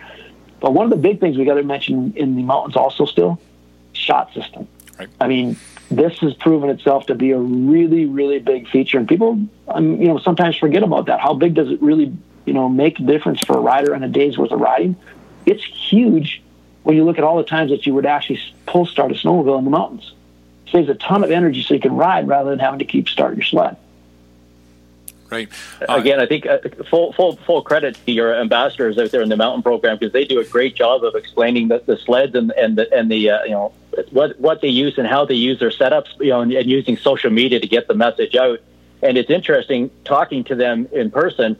But one of the big things we got to mention in the mountains also still, SHOT system. Right. I mean, this has proven itself to be a really, really big feature. And people, um, you know, sometimes forget about that. How big does it really, you know, make a difference for a rider on a day's worth of riding? It's huge when you look at all the times that you would actually pull start a snowmobile in the mountains. It saves a ton of energy so you can ride rather than having to keep starting your sled. Right. Uh, Again, I think uh, full, full, full credit to your ambassadors out there in the mountain program, because they do a great job of explaining the, the sleds and, and the, and the uh, you know, what, what they use and how they use their setups, you know, and, and using social media to get the message out. And it's interesting talking to them in person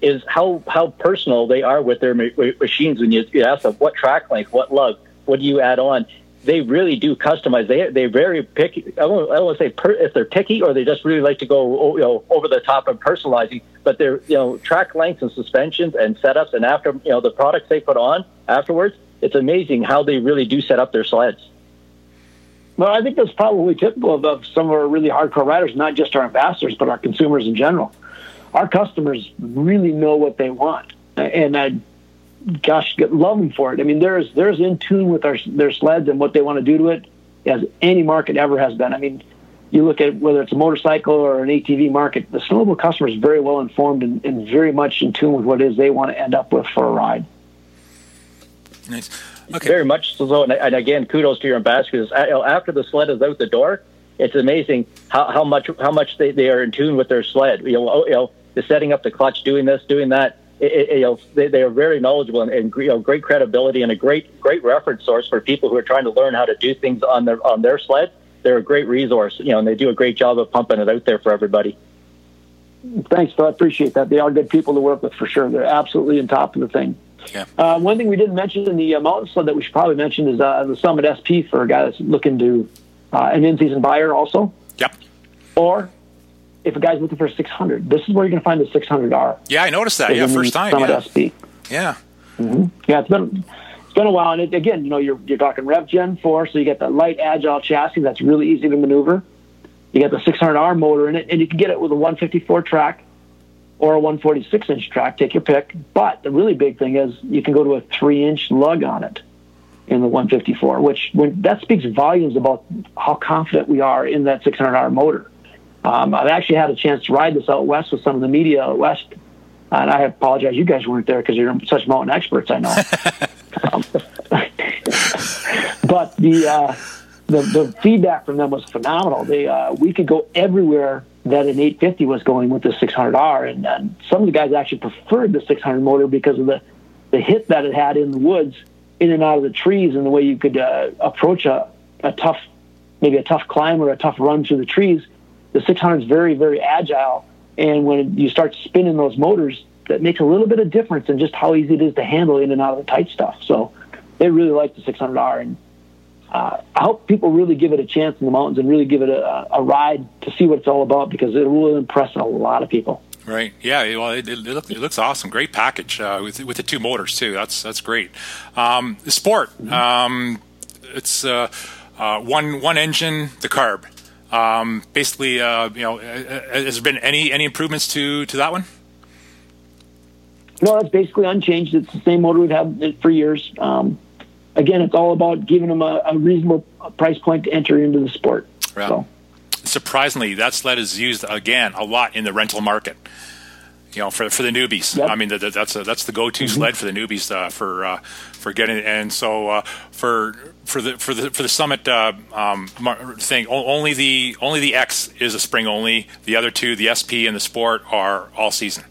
is how, how personal they are with their ma- machines. When you, you ask them what track length, what lug, what do you add on? They really do customize. They they're very picky. I don't, I don't want to say per, if they're picky or they just really like to go, you know, over the top and personalizing. But they're, you know, track lengths and suspensions and setups and after, you know, the products they put on afterwards. It's amazing how they really do set up their sleds. Well, I think that's probably typical of, of some of our really hardcore riders, not just our ambassadors, but our consumers in general. Our customers really know what they want, and I. Gosh, love them for it. I mean, there's there's in tune with our, their sleds and what they want to do to it as any market ever has been. I mean, you look at whether it's a motorcycle or an A T V market, the snowmobile customer is very well informed and, and very much in tune with what it is they want to end up with for a ride. Nice. Okay. Very much so. And, and again, kudos to your ambassadors. After the sled is out the door, it's amazing how, how much how much they, they are in tune with their sled. You know, you know, the setting up the clutch, doing this, doing that. It, it, you know, they, they are very knowledgeable and, and you know, great credibility and a great great reference source for people who are trying to learn how to do things on their on their sled. They're a great resource, you know, and they do a great job of pumping it out there for everybody. Thanks, Phil. I appreciate that. They are good people to work with for sure. They're absolutely on top of the thing. Yeah. Uh, one thing we didn't mention in the uh, mountain sled that we should probably mention is uh, the Summit S P for a guy that's looking to uh, an in-season buyer also. Yep. Or if a guy's looking for a six hundred, this is where you're going to find the six hundred R. Yeah, I noticed that. Yeah, first time. Summit yeah. S P. Yeah. Mm-hmm. Yeah, it's been it's been a while, and it, again, you know, you're you're talking Rev Gen four, so you get that light, agile chassis that's really easy to maneuver. You get the six hundred R motor in it, and you can get it with a one fifty-four track or a one forty-six inch track. Take your pick. But the really big thing is you can go to a three inch lug on it in the one fifty-four, which when that speaks volumes about how confident we are in that six hundred R motor. Um, I've actually had a chance to ride this out west with some of the media out west, and I apologize you guys weren't there because you're such mountain experts, I know. um, but the, uh, the the feedback from them was phenomenal. They uh, we could go everywhere that an eight fifty was going with the six hundred R, and, and some of the guys actually preferred the six hundred motor because of the, the hit that it had in the woods, in and out of the trees, and the way you could uh, approach a, a tough, maybe a tough climb or a tough run through the trees. The six hundred is very, very agile, and when you start spinning those motors, that makes a little bit of difference in just how easy it is to handle in and out of the tight stuff. So they really like the six hundred R, and uh, I hope people really give it a chance in the mountains and really give it a, a ride to see what it's all about, because it will impress a lot of people. Right. Yeah. Well, it, it, look, it looks awesome. Great package uh, with with the two motors too. That's that's great. Um, the sport. Mm-hmm. Um, it's uh, uh, one one engine, the carb. Um, basically, uh, you know, has there been any, any improvements to, to that one? No, it's basically unchanged. It's the same motor we've had for years. Um, again, it's all about giving them a, a reasonable price point to enter into the sport. Right. So. Surprisingly, that sled is used again a lot in the rental market. You know, for for the newbies, yep. I mean the, the, that's a, that's the go-to mm-hmm. sled for the newbies uh, for uh, for getting. And so uh, for for the for the for the Summit uh, um, thing, only the only the X is a spring only. The other two, the S P and the Sport, are all season.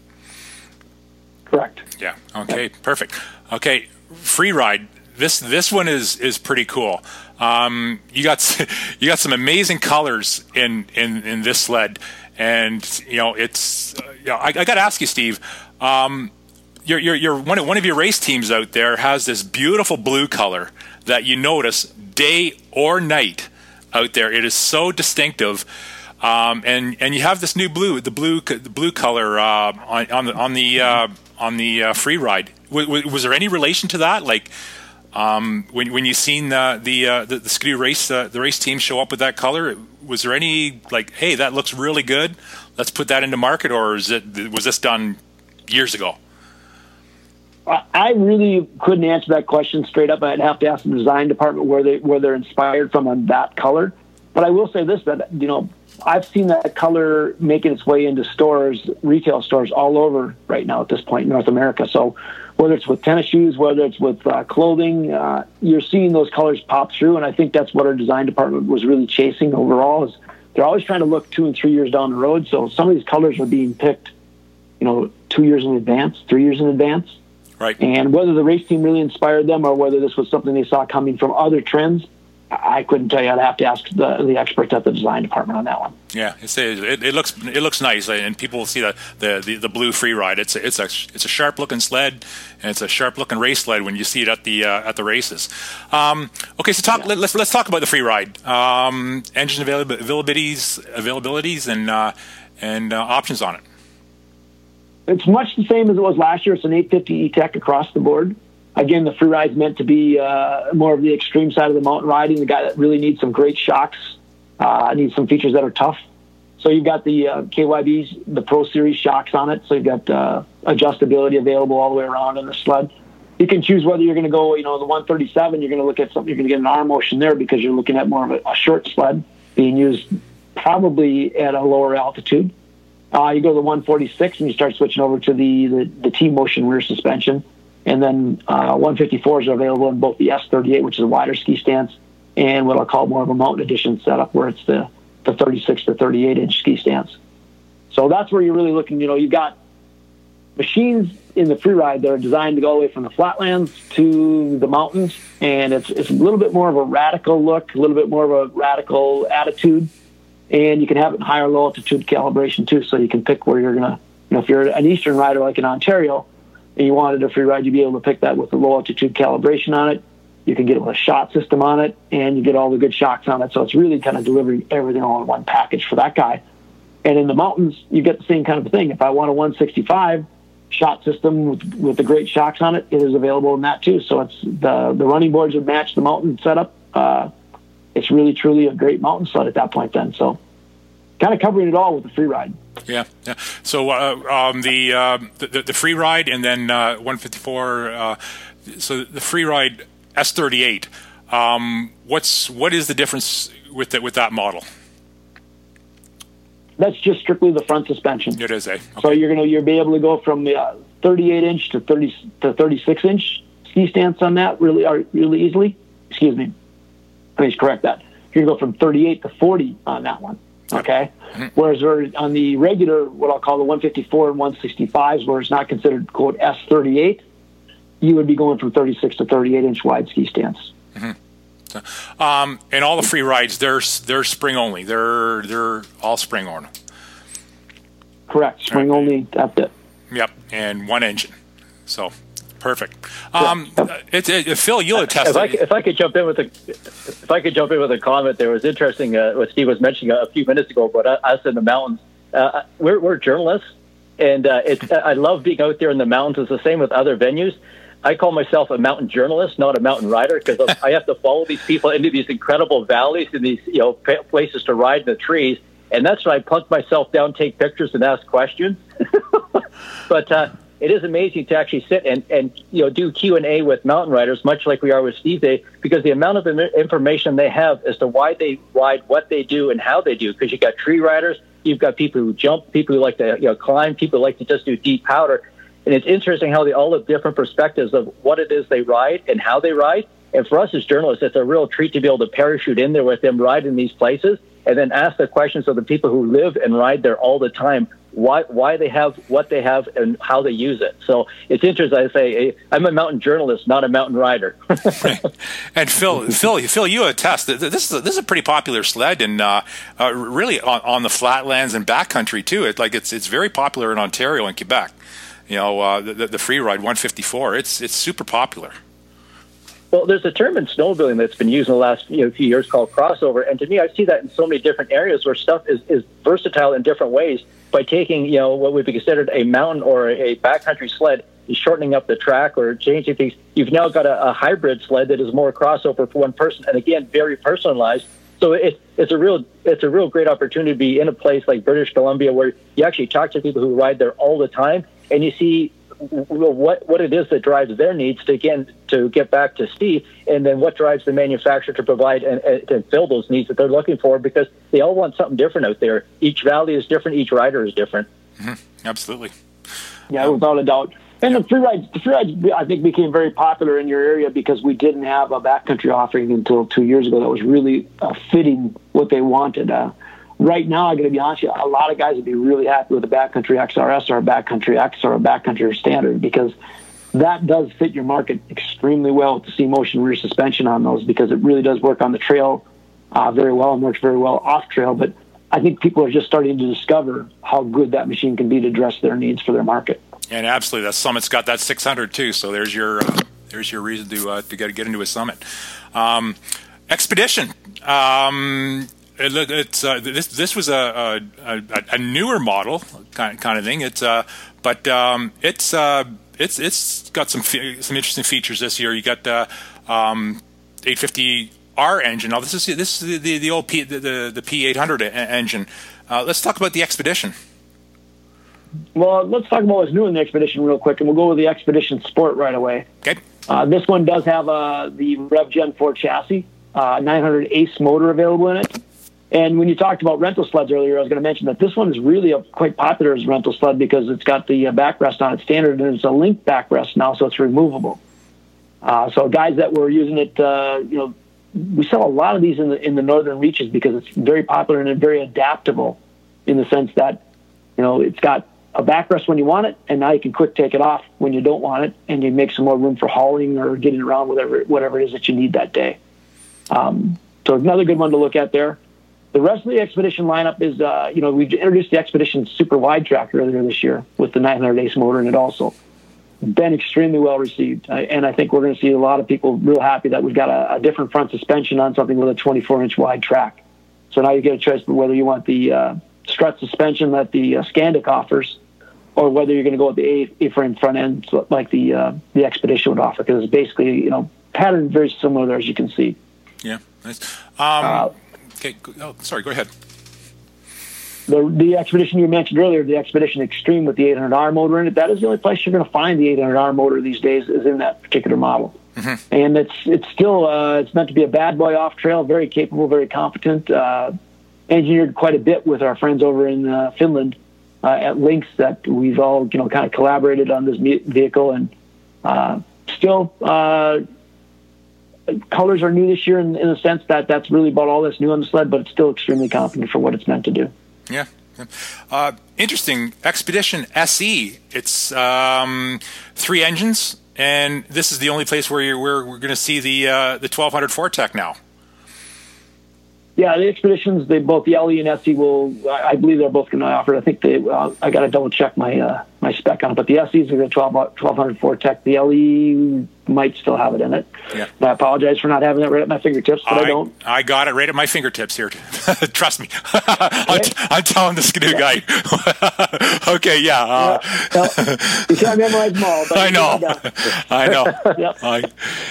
Correct. Yeah. Okay. Yep. Perfect. Okay. Free ride. This this one is is pretty cool. Um, you got you got some amazing colors in in, in this sled. And you know it's, uh, you know, I, I got to ask you, Steve. Um, your your your one of, one of your race teams out there has this beautiful blue color that you notice day or night out there. It is so distinctive, um, and and you have this new blue, the blue the blue color uh, on on the on the uh, on the uh, free ride. W- w- was there any relation to that? Like, Um, when when you seen uh, the, uh, the the Skidoo race uh, the race team show up with that color, was there any like, hey, that looks really good, let's put that into market, or is it was this done years ago? I really couldn't answer that question straight up. I'd have to ask the design department where they where they're inspired from on that color. But I will say this, that you know, I've seen that color making its way into stores, retail stores all over right now at this point in North America. So whether it's with tennis shoes, whether it's with uh, clothing, uh, you're seeing those colors pop through. And I think that's what our design department was really chasing overall, is they're always trying to look two and three years down the road. So some of these colors are being picked, you know, two years in advance, three years in advance. Right. And whether the race team really inspired them or whether this was something they saw coming from other trends, I couldn't tell you. I'd have to ask the, the experts at the design department on that one. Yeah, it's, it, it looks it looks nice, and people will see the, the, the, the blue free ride. It's it's a it's a sharp looking sled, and it's a sharp looking race sled when you see it at the uh, at the races. Um, okay, so talk yeah. let, let's let's talk about the free ride, um, engine availab- availabilities availabilities and uh, and uh, options on it. It's much the same as it was last year. It's an eight fifty E-Tech across the board. Again, the free ride's meant to be uh, more of the extreme side of the mountain riding, the guy that really needs some great shocks, uh, needs some features that are tough. So you've got the uh, K Y B's, the Pro Series shocks on it, so you've got uh, adjustability available all the way around on the sled. You can choose whether you're going to go, you know, the one thirty-seven, you're going to look at something, you're going to get an arm motion there because you're looking at more of a, a short sled being used probably at a lower altitude. Uh, you go to the one forty-six and you start switching over to the, the, the T-motion rear suspension. And then uh, one fifty-fours are available in both the S thirty-eight, which is a wider ski stance, and what I'll call more of a mountain edition setup, where it's the, the thirty-six to thirty-eight inch ski stance. So that's where you're really looking. You know, you've got machines in the freeride that are designed to go all the way from the flatlands to the mountains, and it's it's a little bit more of a radical look, a little bit more of a radical attitude, and you can have it in higher low altitude calibration too, so you can pick where you're gonna. You know, if you're an eastern rider like in Ontario, and you wanted a free ride, you'd be able to pick that with the low altitude calibration on it. You can get it with a SHOT system on it, and you get all the good shocks on it. So it's really kind of delivering everything all in one package for that guy. And in the mountains, you get the same kind of thing. If I want a one sixty-five SHOT system with, with the great shocks on it, it is available in that too. So it's the the running boards would match the mountain setup. Uh, it's really, truly a great mountain sled at that point then. So kind of covering it all with the free ride. Yeah, yeah. So uh, um, the, uh, the the free ride, and then uh, one fifty-four. Uh, so the free ride S thirty-eight. Um, what's what is the difference with that with that model? That's just strictly the front suspension. It is a. Eh? Okay. So you're gonna you'll be able to go from the uh, thirty-eight inch to thirty to thirty-six inch ski stance on that really are really easily. Excuse me. Please correct that. You can go from thirty-eight to forty on that one. Okay. Mm-hmm. Whereas we're on the regular, what I'll call the one fifty-four and one sixty-fives, where it's not considered, quote, S thirty-eight, you would be going from thirty-six to thirty-eight inch wide ski stance. Mm-hmm. So, um, and all the free rides, they're they're spring only. They're they're all spring only. Correct. Spring right. only. That's it. Yep. And one engine. So. Perfect. Um, yep. it, it, Phil, you'll attest. If I, if I could jump in with a, if I could jump in with a comment, there was interesting uh, what Steve was mentioning a few minutes ago about us in the mountains. Uh, we're, we're journalists, and uh, it's, I love being out there in the mountains. It's the same with other venues. I call myself a mountain journalist, not a mountain rider, because I have to follow these people into these incredible valleys and these you know places to ride in the trees, and that's when I plunk myself down, take pictures, and ask questions. but. Uh, It is amazing to actually sit and, and you know do Q and A with mountain riders, much like we are with Steve Day, because the amount of information they have as to why they ride, what they do, and how they do. Because you've got tree riders, you've got people who jump, people who like to you know climb, people who like to just do deep powder. And it's interesting how they all have different perspectives of what it is they ride and how they ride. And for us as journalists, it's a real treat to be able to parachute in there with them, ride in these places, and then ask the questions of the people who live and ride there all the time. Why, why they have what they have and how they use it. So it's interesting. I say I'm a mountain journalist, not a mountain rider. Right. And Phil, Phil, Phil, you attest that this is a, this is a pretty popular sled, and uh, uh, really on, on the flatlands and backcountry too. It like it's it's very popular in Ontario and Quebec. You know, uh, the, the free ride one fifty-four. It's it's super popular. Well, there's a term in snowmobiling that's been used in the last you know, few years called crossover, and to me, I see that in so many different areas where stuff is, is versatile in different ways by taking, you know, what would be considered a mountain or a backcountry sled shortening up the track or changing things, you've now got a, a hybrid sled that is more crossover for one person, and again, very personalized. So it, it's a real it's a real great opportunity to be in a place like British Columbia, where you actually talk to people who ride there all the time, and you see what what it is that drives their needs to, again, to get back to Steve, and then what drives the manufacturer to provide and, and, and fill those needs that they're looking for, because they all want something different out there. Each valley is different. Each rider is different. Mm-hmm. Absolutely. Yeah, without a doubt. And the free rides, the free rides, I think, became very popular in your area because we didn't have a backcountry offering until two years ago that was really uh, fitting what they wanted. Uh, right now, I'm going to be honest with you, a lot of guys would be really happy with a Backcountry X R S or a Backcountry X or a Backcountry Standard, because that does fit your market extremely well with the C-motion rear suspension on those, because it really does work on the trail uh, very well and works very well off trail. But I think people are just starting to discover how good that machine can be to address their needs for their market. And absolutely, that Summit's got that six hundred too. So there's your uh, there's your reason to uh, to get get into a Summit. Um, Expedition. Um, it, it's uh, this this was a a, a newer model kind of, kind of thing. It's uh, but um, it's uh, it's it's got some fe- some interesting features this year. You got the um, eight fifty R engine. Now this is this is the, the, the old P the the, the P eight hundred engine. Uh, let's talk about the Expedition. Well, let's talk about what's new in the Expedition real quick, and we'll go with the Expedition Sport right away. Okay. Uh, this one does have uh, the Rev Gen four chassis, uh, nine hundred Ace motor available in it. And when you talked about rental sleds earlier, I was going to mention that this one is really a, quite popular as a rental sled because it's got the uh, backrest on it standard, and it's a Link backrest now, so it's removable. Uh, so guys that were using it, uh, you know, we sell a lot of these in the in the northern reaches because it's very popular and very adaptable in the sense that, you know, it's got a backrest when you want it, and now you can quick take it off when you don't want it, and you make some more room for hauling or getting around whatever whatever it is that you need that day. Um, so another good one to look at there. The rest of the Expedition lineup is, uh, you know, we introduced the Expedition Super Wide Track earlier this year with the nine hundred Ace motor in it also. Been extremely well received, and I think we're going to see a lot of people real happy that we've got a, a different front suspension on something with a twenty-four inch wide track. So now you get a choice whether you want the uh, strut suspension that the uh, Scandic offers, or whether you're going to go with the A-frame front end like the uh, the Expedition would offer, because it's basically, you know, pattern very similar there, as you can see. Yeah, nice. Um, uh, okay, oh, sorry, go ahead. The the Expedition you mentioned earlier, the Expedition Extreme with the eight hundred R motor in it, that is the only place you're going to find the eight hundred R motor these days is in that particular model. Mm-hmm. And it's it's still uh, it's meant to be a bad boy off trail, very capable, very competent, uh, engineered quite a bit with our friends over in uh, Finland. Uh, at Links that we've all, you know, kind of collaborated on this vehicle, and uh, still uh, colors are new this year in, in the sense that that's really about all that's new on the sled, but it's still extremely competent for what it's meant to do. Yeah. Uh, interesting. Expedition S E. It's um, three engines, and this is the only place where you're, where we're going to see the uh, the twelve hundred four-tech now. Yeah, the Expeditions, they both, the L E and S E will, I believe they're both going to offer it. I think they, uh, I got to double check my uh, my spec on it, but the S E's are the twelve hundred four-tech. The L E might still have it in it. Yeah. I apologize for not having it right at my fingertips, but I, I don't. I got it right at my fingertips here. Trust me. I'm, t- I'm telling the Skidoo yeah. guy. Okay, yeah. Uh, yeah well, you can't memorize them all. But I know. I know. Yep. I...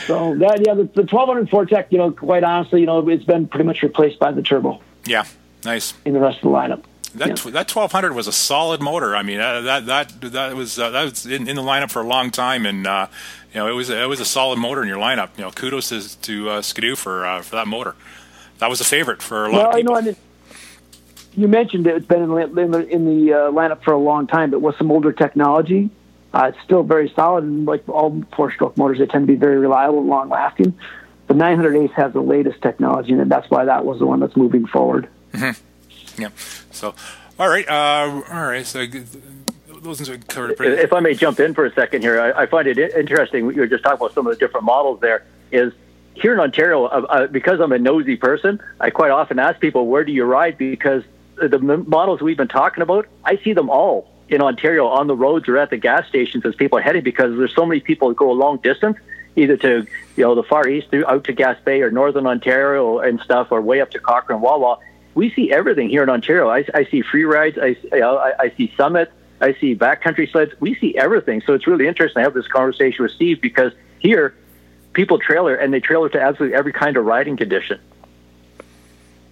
So, that, yeah, the, the twelve hundred four-tech, you know, quite honestly, you know, it's been pretty much replaced by the turbo. Yeah, nice. In the rest of the lineup. That yeah. that twelve hundred was a solid motor. I mean, uh, that that that was uh, that was in, in the lineup for a long time, and uh, you know, it was it was a solid motor in your lineup. You know, kudos to, to uh, Skidoo for uh, for that motor. That was a favorite for a lot well, of people. You know, I mean, you mentioned it, it's been in the, in the, in the uh, lineup for a long time, but with some older technology, uh, it's still very solid. And like all four-stroke motors, they tend to be very reliable and long-lasting. The nine hundred Ace has the latest technology, and that's why that was the one that's moving forward. Mm-hmm. Yeah. So, all right. Uh, all right. So, those things are covered pretty. If I may jump in for a second here, I, I find it interesting. You were just talking about some of the different models there. Is here in Ontario, uh, because I'm a nosy person, I quite often ask people, where do you ride? Because the models we've been talking about, I see them all in Ontario on the roads or at the gas stations as people are heading, because there's so many people who go a long distance, either to, you know, the Far East, through, out to Gaspé or Northern Ontario and stuff, or way up to Cochrane, Wawa. We see everything here in Ontario. I, I see free rides. I, I, I see summits. I see backcountry sleds. We see everything. So it's really interesting. I have this conversation with Steve because here people trailer, and they trailer to absolutely every kind of riding condition.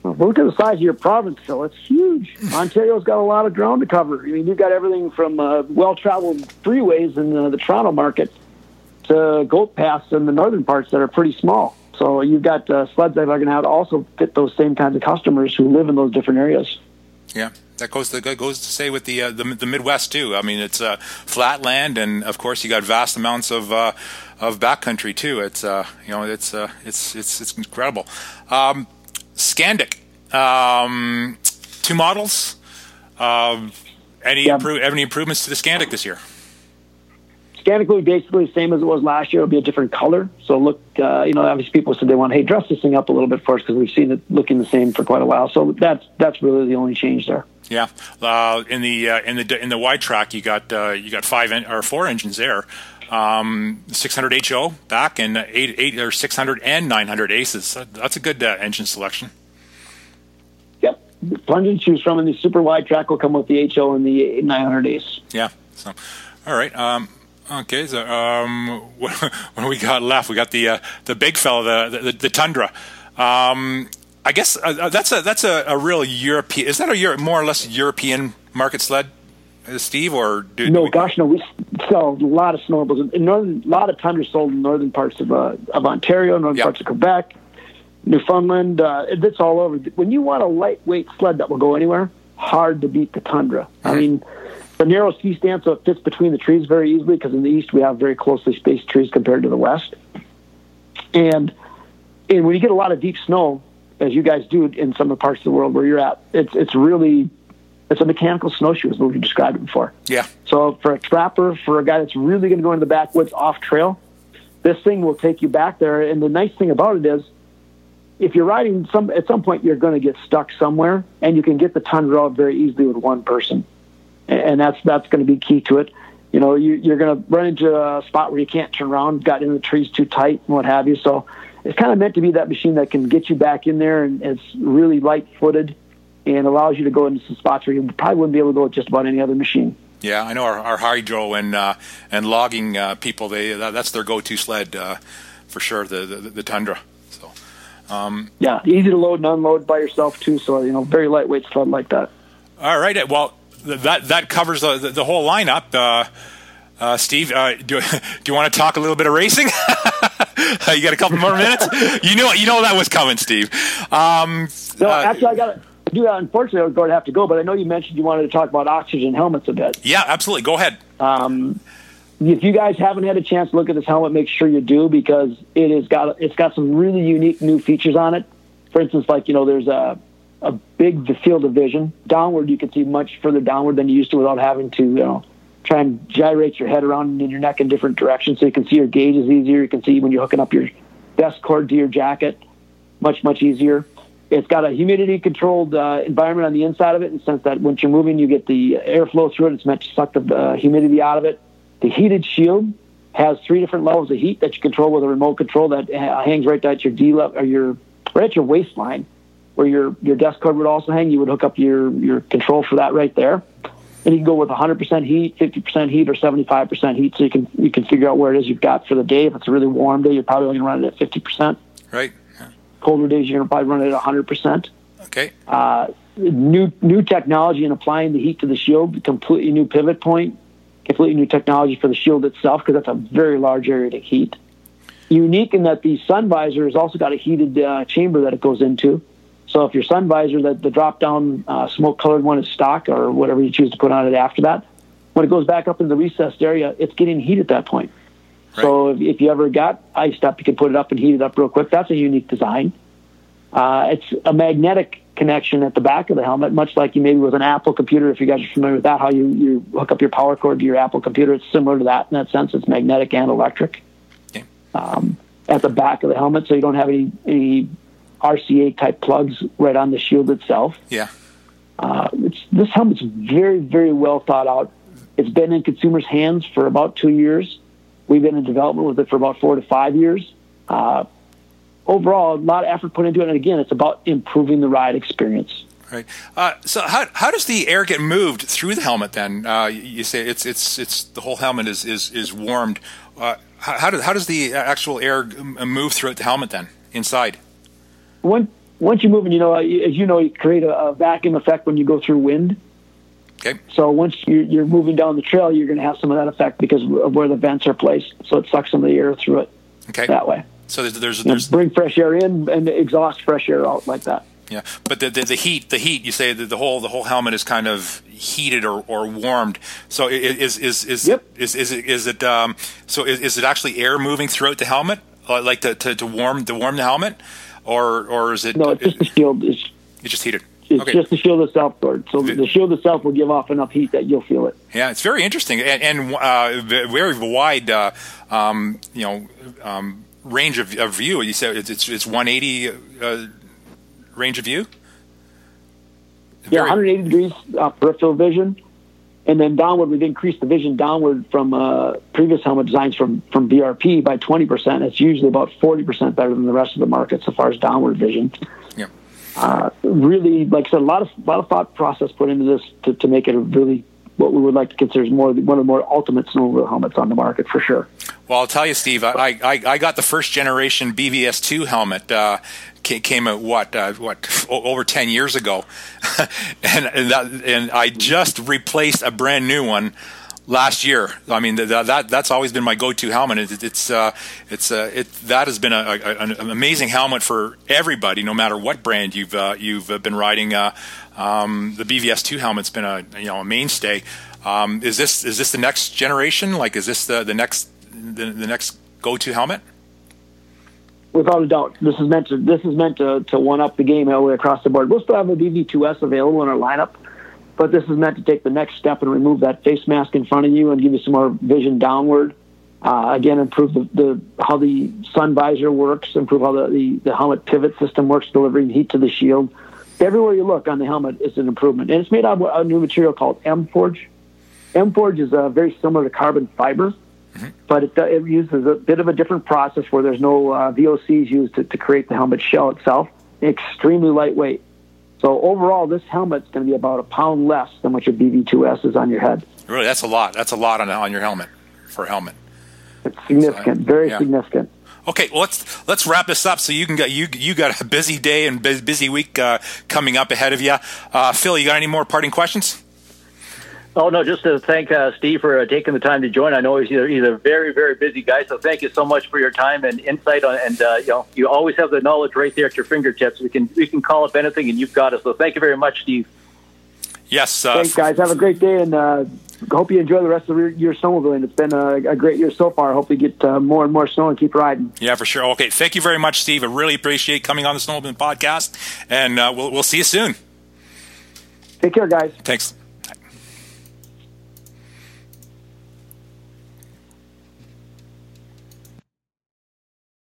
Look at the size of your province, Phil. It's huge. Ontario's got a lot of ground to cover. I mean, you've got everything from uh, well-traveled freeways in uh, the Toronto market to goat paths in the northern parts that are pretty small. So you've got uh, sleds that are going to have to also fit those same kinds of customers who live in those different areas. Yeah, that goes to, that goes to say with the, uh, the the Midwest too. I mean, it's uh, flat land, and of course you got vast amounts of uh, of backcountry too. It's uh, you know it's uh, it's it's it's incredible. Um, Scandic, um, two models. Um, any yeah. improve, any improvements to the Scandic this year? Scandic will be basically the same as it was last year. It'll be a different color. So look, uh, you know, obviously people said they want, hey, dress this thing up a little bit for us because we've seen it looking the same for quite a while. So that's that's really the only change there. Yeah, uh, in the uh, in the in the wide track, you got uh, you got five en- or four engines there, um, six hundred H O back and eight eight or six hundred and nine hundred Aces. That's a good uh, engine selection. Yep, plenty to choose from, and the super wide track will come with the H O and the nine hundred Ace. Yeah. So, all right. Um, Okay, so um, what, what we got left? We got the uh, the big fella, the the, the Tundra. Um, I guess uh, that's a that's a, a real European. Is that a Euro, more or less European market sled, Steve? Or do, no? Do we, gosh, no. We sell a lot of snowmobiles. In northern, a lot of Tundra sold in northern parts of uh, of Ontario, northern yep. parts of Quebec, Newfoundland. Uh, it's all over. When you want a lightweight sled that will go anywhere, hard to beat the Tundra. Mm-hmm. I mean. The narrow ski stand, so it fits between the trees very easily because in the east we have very closely spaced trees compared to the west. And and when you get a lot of deep snow, as you guys do in some of the parts of the world where you're at, it's it's really it's a mechanical snowshoe is what we described it before. Yeah. So for a trapper, for a guy that's really going to go into the backwoods off trail, this thing will take you back there. And the nice thing about it is, if you're riding some at some point you're going to get stuck somewhere, and you can get the Tundra out very easily with one person. And that's that's going to be key to it. You know, you, you're going to run into a spot where you can't turn around, got in the trees too tight and what have you. So it's kind of meant to be that machine that can get you back in there, and it's really light-footed and allows you to go into some spots where you probably wouldn't be able to go with just about any other machine. Yeah, I know our, our hydro and uh, and logging uh, people, they that, that's their go-to sled uh, for sure, the, the, the Tundra. So um, yeah, easy to load and unload by yourself too, so, you know, very lightweight sled like that. All right, well... That that covers the, the, the whole lineup, uh, uh, Steve. Uh, do, do you want to talk a little bit of racing? You got a couple more minutes. You know, you know that was coming, Steve. Um, no, uh, actually, I got to do that. Unfortunately, I was going to have to go, but I know you mentioned you wanted to talk about Oxygen helmets a bit. Yeah, absolutely. Go ahead. Um, if you guys haven't had a chance to look at this helmet, make sure you do because it has got it's got some really unique new features on it. For instance, like you know, there's a a big field of vision downward. You can see much further downward than you used to without having to, you know, try and gyrate your head around and your neck in different directions. So you can see your gauge is easier. You can see when you're hooking up your best cord to your jacket, much, much easier. It's got a humidity controlled uh, environment on the inside of it in the sense that once you're moving, you get the airflow through it. It's meant to suck the uh, humidity out of it. The heated shield has three different levels of heat that you control with a remote control that uh, hangs right at your D level or your, right at your waistline. Where your, your desk cord would also hang, you would hook up your, your control for that right there. And you can go with one hundred percent heat, fifty percent heat, or seventy-five percent heat, so you can you can figure out where it is you've got for the day. If it's a really warm day, you're probably going to run it at fifty percent. Right. Yeah. Colder days, you're going to probably run it at one hundred percent. Okay. Uh, new new technology in applying the heat to the shield, completely new pivot point, completely new technology for the shield itself, because that's a very large area to heat. Unique in that the sun visor has also got a heated uh, chamber that it goes into. So if your sun visor, the, the drop-down uh, smoke-colored one is stock or whatever you choose to put on it after that, when it goes back up in the recessed area, it's getting heat at that point. Right. So if, if you ever got iced up, you can put it up and heat it up real quick. That's a unique design. Uh, it's a magnetic connection at the back of the helmet, much like you maybe with an Apple computer, if you guys are familiar with that, how you, you hook up your power cord to your Apple computer. It's similar to that in that sense. It's magnetic and electric okay. um, at the back of the helmet, so you don't have any... any R C A type plugs right on the shield itself. Yeah. Uh, it's, this helmet's very, very well thought out. It's been in consumers' hands for about two years. We've been in development with it for about four to five years. Uh, overall, a lot of effort put into it. And again, it's about improving the ride experience. Right. Uh, so how how does the air get moved through the helmet then? Uh, you say it's it's it's the whole helmet is is is warmed. Uh, how how does how does the actual air move throughout the helmet then inside? Once once you move, and you know, as you know, you create a, a vacuum effect when you go through wind. Okay. So once you're, you're moving down the trail, you're going to have some of that effect because of where the vents are placed. So it sucks some of the air through it. Okay. That way. So there's there's, there's... bring fresh air in and exhaust fresh air out like that. Yeah, but the, the the heat, the heat. You say that the whole the whole helmet is kind of heated or, or warmed. So is is is yep. is is it, is it um, so is, is it actually air moving throughout the helmet, like to to, to warm to warm the helmet, or or is it? No, it's just the shield. It's, it's just heated. It's okay. Just the shield itself, Gord. So the, the shield itself will give off enough heat that you'll feel it. Yeah, it's very interesting and, and uh, very wide. Uh, um, you know, um, range of, of view. You said it's it's, it's one eighty. Uh, range of view? Very- yeah, one hundred eighty degrees uh, peripheral vision, and then downward, we've increased the vision downward from uh, previous helmet designs from, from B R P by twenty percent. It's usually about forty percent better than the rest of the market so far as downward vision. Yeah. Uh, really, like I said, a lot of a lot of thought process put into this to, to make it a really what we would like to consider is more one of the more ultimate snowmobile helmets on the market for sure. Well, I'll tell you, Steve, I I, I got the first generation B V S two helmet. Uh, came out what uh, what over ten years ago, and and, that, and I just replaced a brand new one last year. I mean that that that's always been my go-to helmet. It, it's uh, it's uh, it that has been a, a, an amazing helmet for everybody, no matter what brand you've uh, you've been riding. Uh, um, the B V S two helmet's been a you know a mainstay. Um, is this is this the next generation? Like is this the the next the, the next go-to helmet? Without a doubt, this is meant to this is meant to, to one up the game all the way across the board. We'll still have a B V two S available in our lineup, but this is meant to take the next step and remove that face mask in front of you and give you some more vision downward. Uh, again, improve the, the how the sun visor works, improve how the, the, the helmet pivot system works, delivering heat to the shield. Everywhere you look on the helmet is an improvement, and it's made out of a new material called M Forge. M Forge is uh, very similar to carbon fiber. Mm-hmm. But it, it uses a bit of a different process where there's no uh, V O Cs used to, to create the helmet shell itself. Extremely lightweight. So overall, this helmet's going to be about a pound less than what your B V two S is on your head. Really, that's a lot. That's a lot on on your helmet for a helmet. It's significant, so, very yeah. significant. Okay, well, let's let's wrap this up so you can get you you got a busy day and busy week uh, coming up ahead of you. Uh, Phil, you got any more parting questions? Oh, no, just to thank uh, Steve for uh, taking the time to join. I know he's, he's a very, very busy guy, so thank you so much for your time and insight. On, and, uh, you know, you always have the knowledge right there at your fingertips. We can we can call up anything, and you've got us. So thank you very much, Steve. Yes. Uh, Thanks, guys. Have a great day, and uh, hope you enjoy the rest of your, your snowmobiling. It's been a, a great year so far. Hope you get uh, more and more snow and keep riding. Yeah, for sure. Okay, thank you very much, Steve. I really appreciate coming on the Snowmobiling Podcast, and uh, we'll, we'll see you soon. Take care, guys. Thanks.